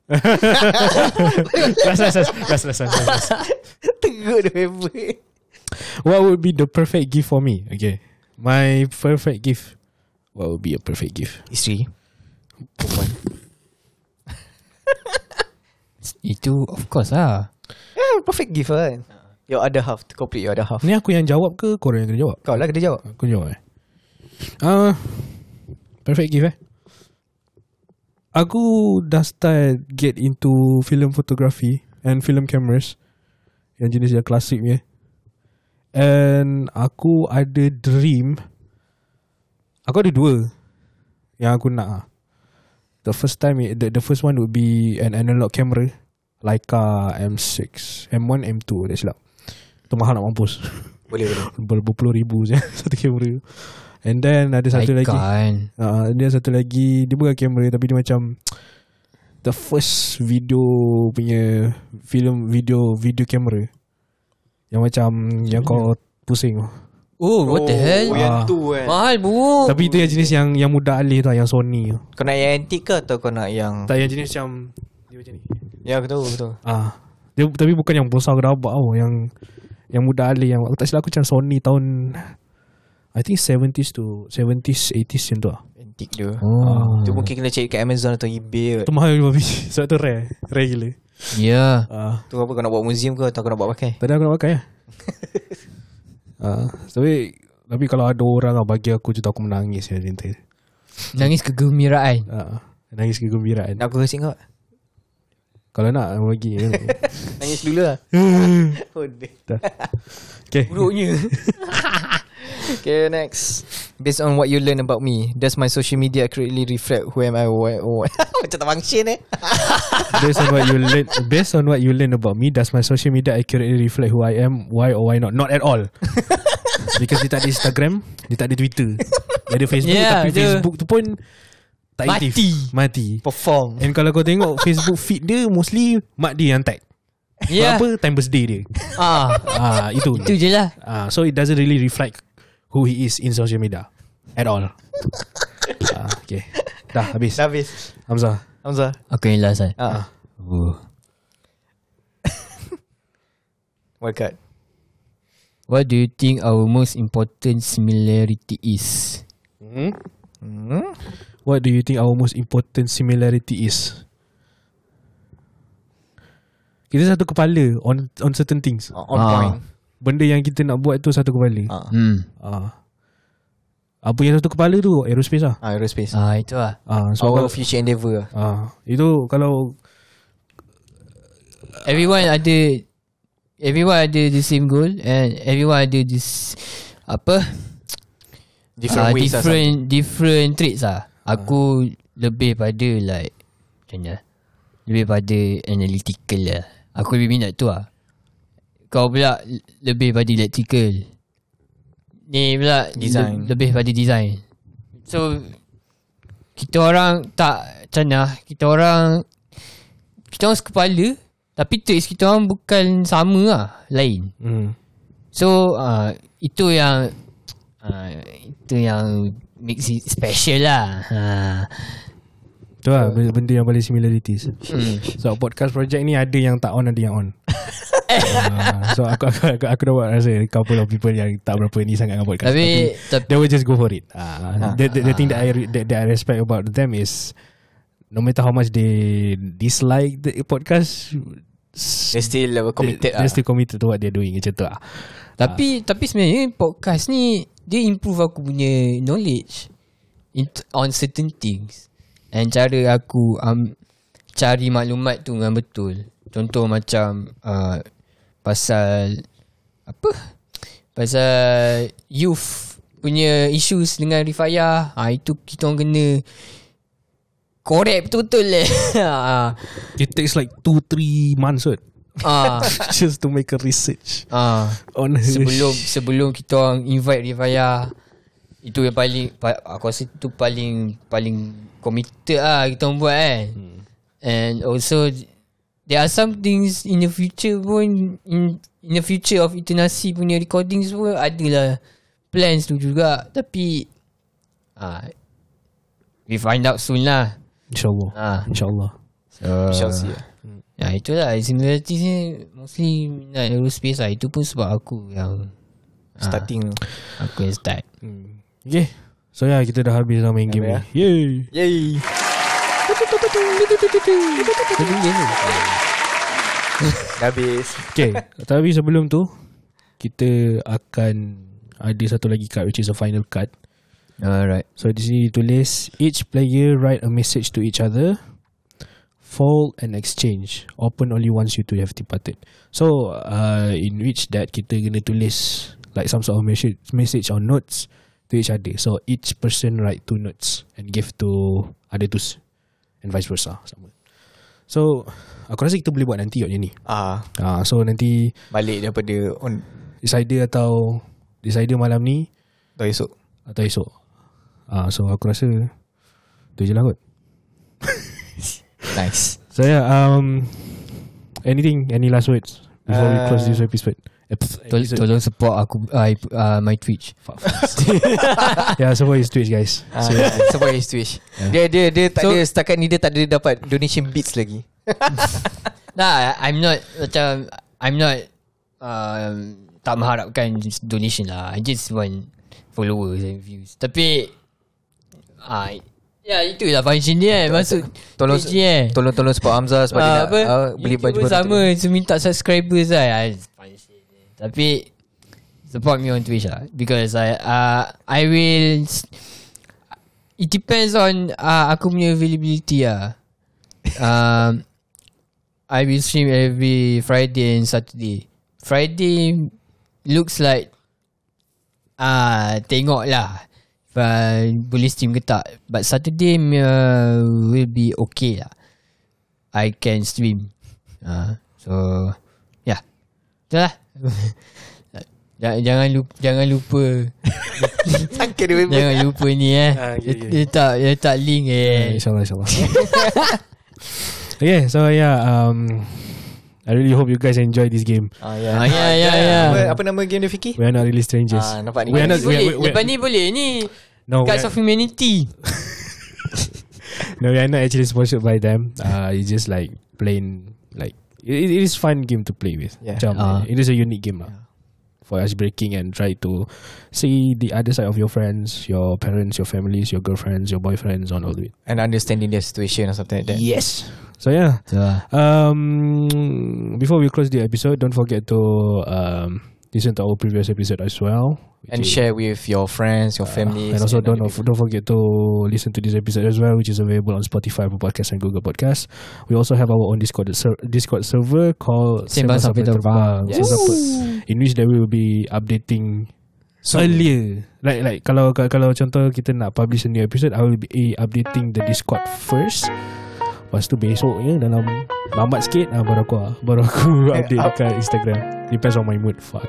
Teruk dia member. What would be the perfect gift for me? Okay. My perfect gift. What would be a perfect gift? Isteri. Perempuan. Itu of course lah. Perfect gift kan. Your other half, to complete your other half. Ni aku yang jawab ke korang yang kena jawab? Kau lah kena jawab. Aku jawab perfect gift Aku dah start get into film photography and film cameras, yang jenis yang klasik ni. And aku ada dream, aku ada dua yang aku nak. The first time, the first one would be an analog camera, Leica M6, M1, M2 tak silap. Tu mahal nak mampus. Boleh berpuluh ribu je satu kamera. And then ada satu lagi, dia satu lagi, dia bukan kamera tapi dia macam the first video punya film, video kamera yang macam yang kau pusing. Oh, what the hell? Yang tu kan mahal bu. Tapi itu yang jenis yang mudah alih tu, yang Sony tu. Kau nak yang antik ke atau kau nak yang tak, yang jenis macam dia macam ni? Ya aku tahu, betul. Dia tapi bukan yang besar gerabak tau, yang mudah alih, yang aku tak silap aku macam Sony tahun I think 70s 80s macam tu lah. Antik tu. Tu mungkin kena cari kat Amazon atau eBay. Tu mahal babi. Sebab tu rare gila. Ya. Tu apa, kau nak buat museum ke atau kau nak buat pakai? Tadi aku nak pakai lah. Tapi kalau ada orang lah bagi aku tu, aku menangis ya, cinta. Nangis kegembiraan. Nangis kegembiraan. Nak aku kasi kau? Kalau nak bagi. Nangis dulu lah. Okay. Buruknya. Okay, next. Based on what you learn about me, does my social media accurately reflect who am I? Macam tak function eh. Based on what you learn about me, does my social media accurately reflect who I am? Why or why not? Not at all. Because dia tak ada Instagram, dia tak ada Twitter, dia ada Facebook, tapi Facebook tu pun tak aktif. Mati. Perform. And kalau kau tengok Facebook feed dia, mostly mak dia yang tag. Apa time birthday dia. Itu. Itu je lah. So it doesn't really reflect who he is in social media at all. Okay. Dah habis. Hamzah. Okay lah saya. What do you think our most important similarity is? What do you think our most important similarity is? Kita satu kepala on certain things. On point. Benda yang kita nak buat tu satu kepala. Apa yang satu kepala tu? Aerospace lah. Aerospace. Itu lah. So our future endeavour lah. Itu kalau everyone ada the same goal and everyone ada this different traits lah. Aku lebih pada like macam ni lah, lebih pada analytical lah. Aku lebih minat tu lah. Kau pula lebih pada electrical. Ni pula design. Lebih pada design. So kita orang tak macam, kita orang sekepala, tapi traits kita orang bukan sama lah, lain. So itu yang makes it special lah. Betul lah, benda yang paling similarities. So podcast project ni ada yang tak on, ada yang on. So aku dah buat rasa couple of people yang tak berapa ni sangat dengan podcast, tapi they will just go for it. The thing that I respect about them is no matter how much they dislike the podcast, they're still committed to what they're doing. Macam tu lah. Tapi sebenarnya podcast ni dia improve aku punya knowledge on certain things, and cara aku cari maklumat tu dengan betul. Contoh macam pasal youth punya issues dengan Rifayah, itu kita orang kena korek betul-betul lah. It takes like 2-3 months just to make a research sebelum kita orang invite Rifayah. Itu yang paling, aku rasa itu paling committed lah kita orang buat kan. And also there are some things in the future pun, in the future of Intonasi punya recordings pun adalah plans tu juga. Tapi we find out soon lah, InsyaAllah. InsyaAllah. Itulah similarities ni. Mostly minat aerospace lah. Itu pun sebab aku yang starting aku yang start. Okay. So ya, kita dah habis main game ni. Yay. Dah habis. Okay, tapi sebelum tu kita akan ada satu lagi card, which is a final card. Alright. So di sini tulis, each player write a message to each other, fold and exchange, open only once you two have departed. So in which that kita kena tulis like some sort of message or notes to each other. So each person write two notes and give to other two, and vice versa sama. So aku rasa kita boleh buat nanti kot je ni. So nanti balik daripada on decider atau decider malam ni atau esok. So aku rasa tu je lah kot. Nice. So yeah, anything, any last words before we close this episode? Tolong support aku, my Twitch. Yeah, support his Twitch guys. So, yeah. Support his Twitch. Yeah. Dia tak ada, setakat ni dia tak ada dapat donation bits lagi. Nah, I'm not tak mengharapkan donation lah. I just want followers and views. Tapi ya, itulah function dia. Maksud tolong support Hamzah sebab dia nak beli baju baru. Sama minta subscribers lah. Tapi support me on Twitch lah, because I will. It depends on aku punya availability lah. I will stream every Friday and Saturday. Friday looks like tengok lah boleh stream ke tak. But Saturday will be okay lah, I can stream. So yeah, itulah. Jangan lupa jangan lupa ni letak link InsyaAllah. Okay, so yeah, I really hope you guys enjoy this game. Apa nama game dia, Fiki? We Are Not Really Strangers. Nampak ni lepas ni boleh ni Cards of Humanity. No, we are not actually sponsored by them. It's just like plain, like it is fun game to play with. It is a unique game for ice breaking, and try to see the other side of your friends, your parents, your families, your girlfriends, your boyfriends, on all the way, and understanding their situation or something like that. Yes. So yeah, before we close the episode, don't forget to listen to our previous episode as well, and share with your friends, your families, and also don't forget to listen to this episode as well, which is available on Spotify, Apple Podcasts, and Google Podcasts. We also have our own Discord server called Simbang Sampai Terbang, in which they will be updating earlier. Like kalau contoh kita nak publish a new episode, I will be updating the Discord first. Lepas tu besoknya dalam lambat sikit baru aku update dekat Instagram. Depends on my mood. Fuck.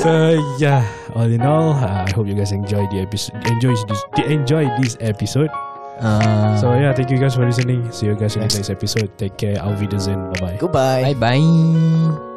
So yeah, all in all, I hope you guys enjoy the episode. Enjoy this episode. So yeah, thank you guys for listening. See you guys in the next episode. Take care. Auf Wiedersehen. Bye bye. Goodbye. Bye bye.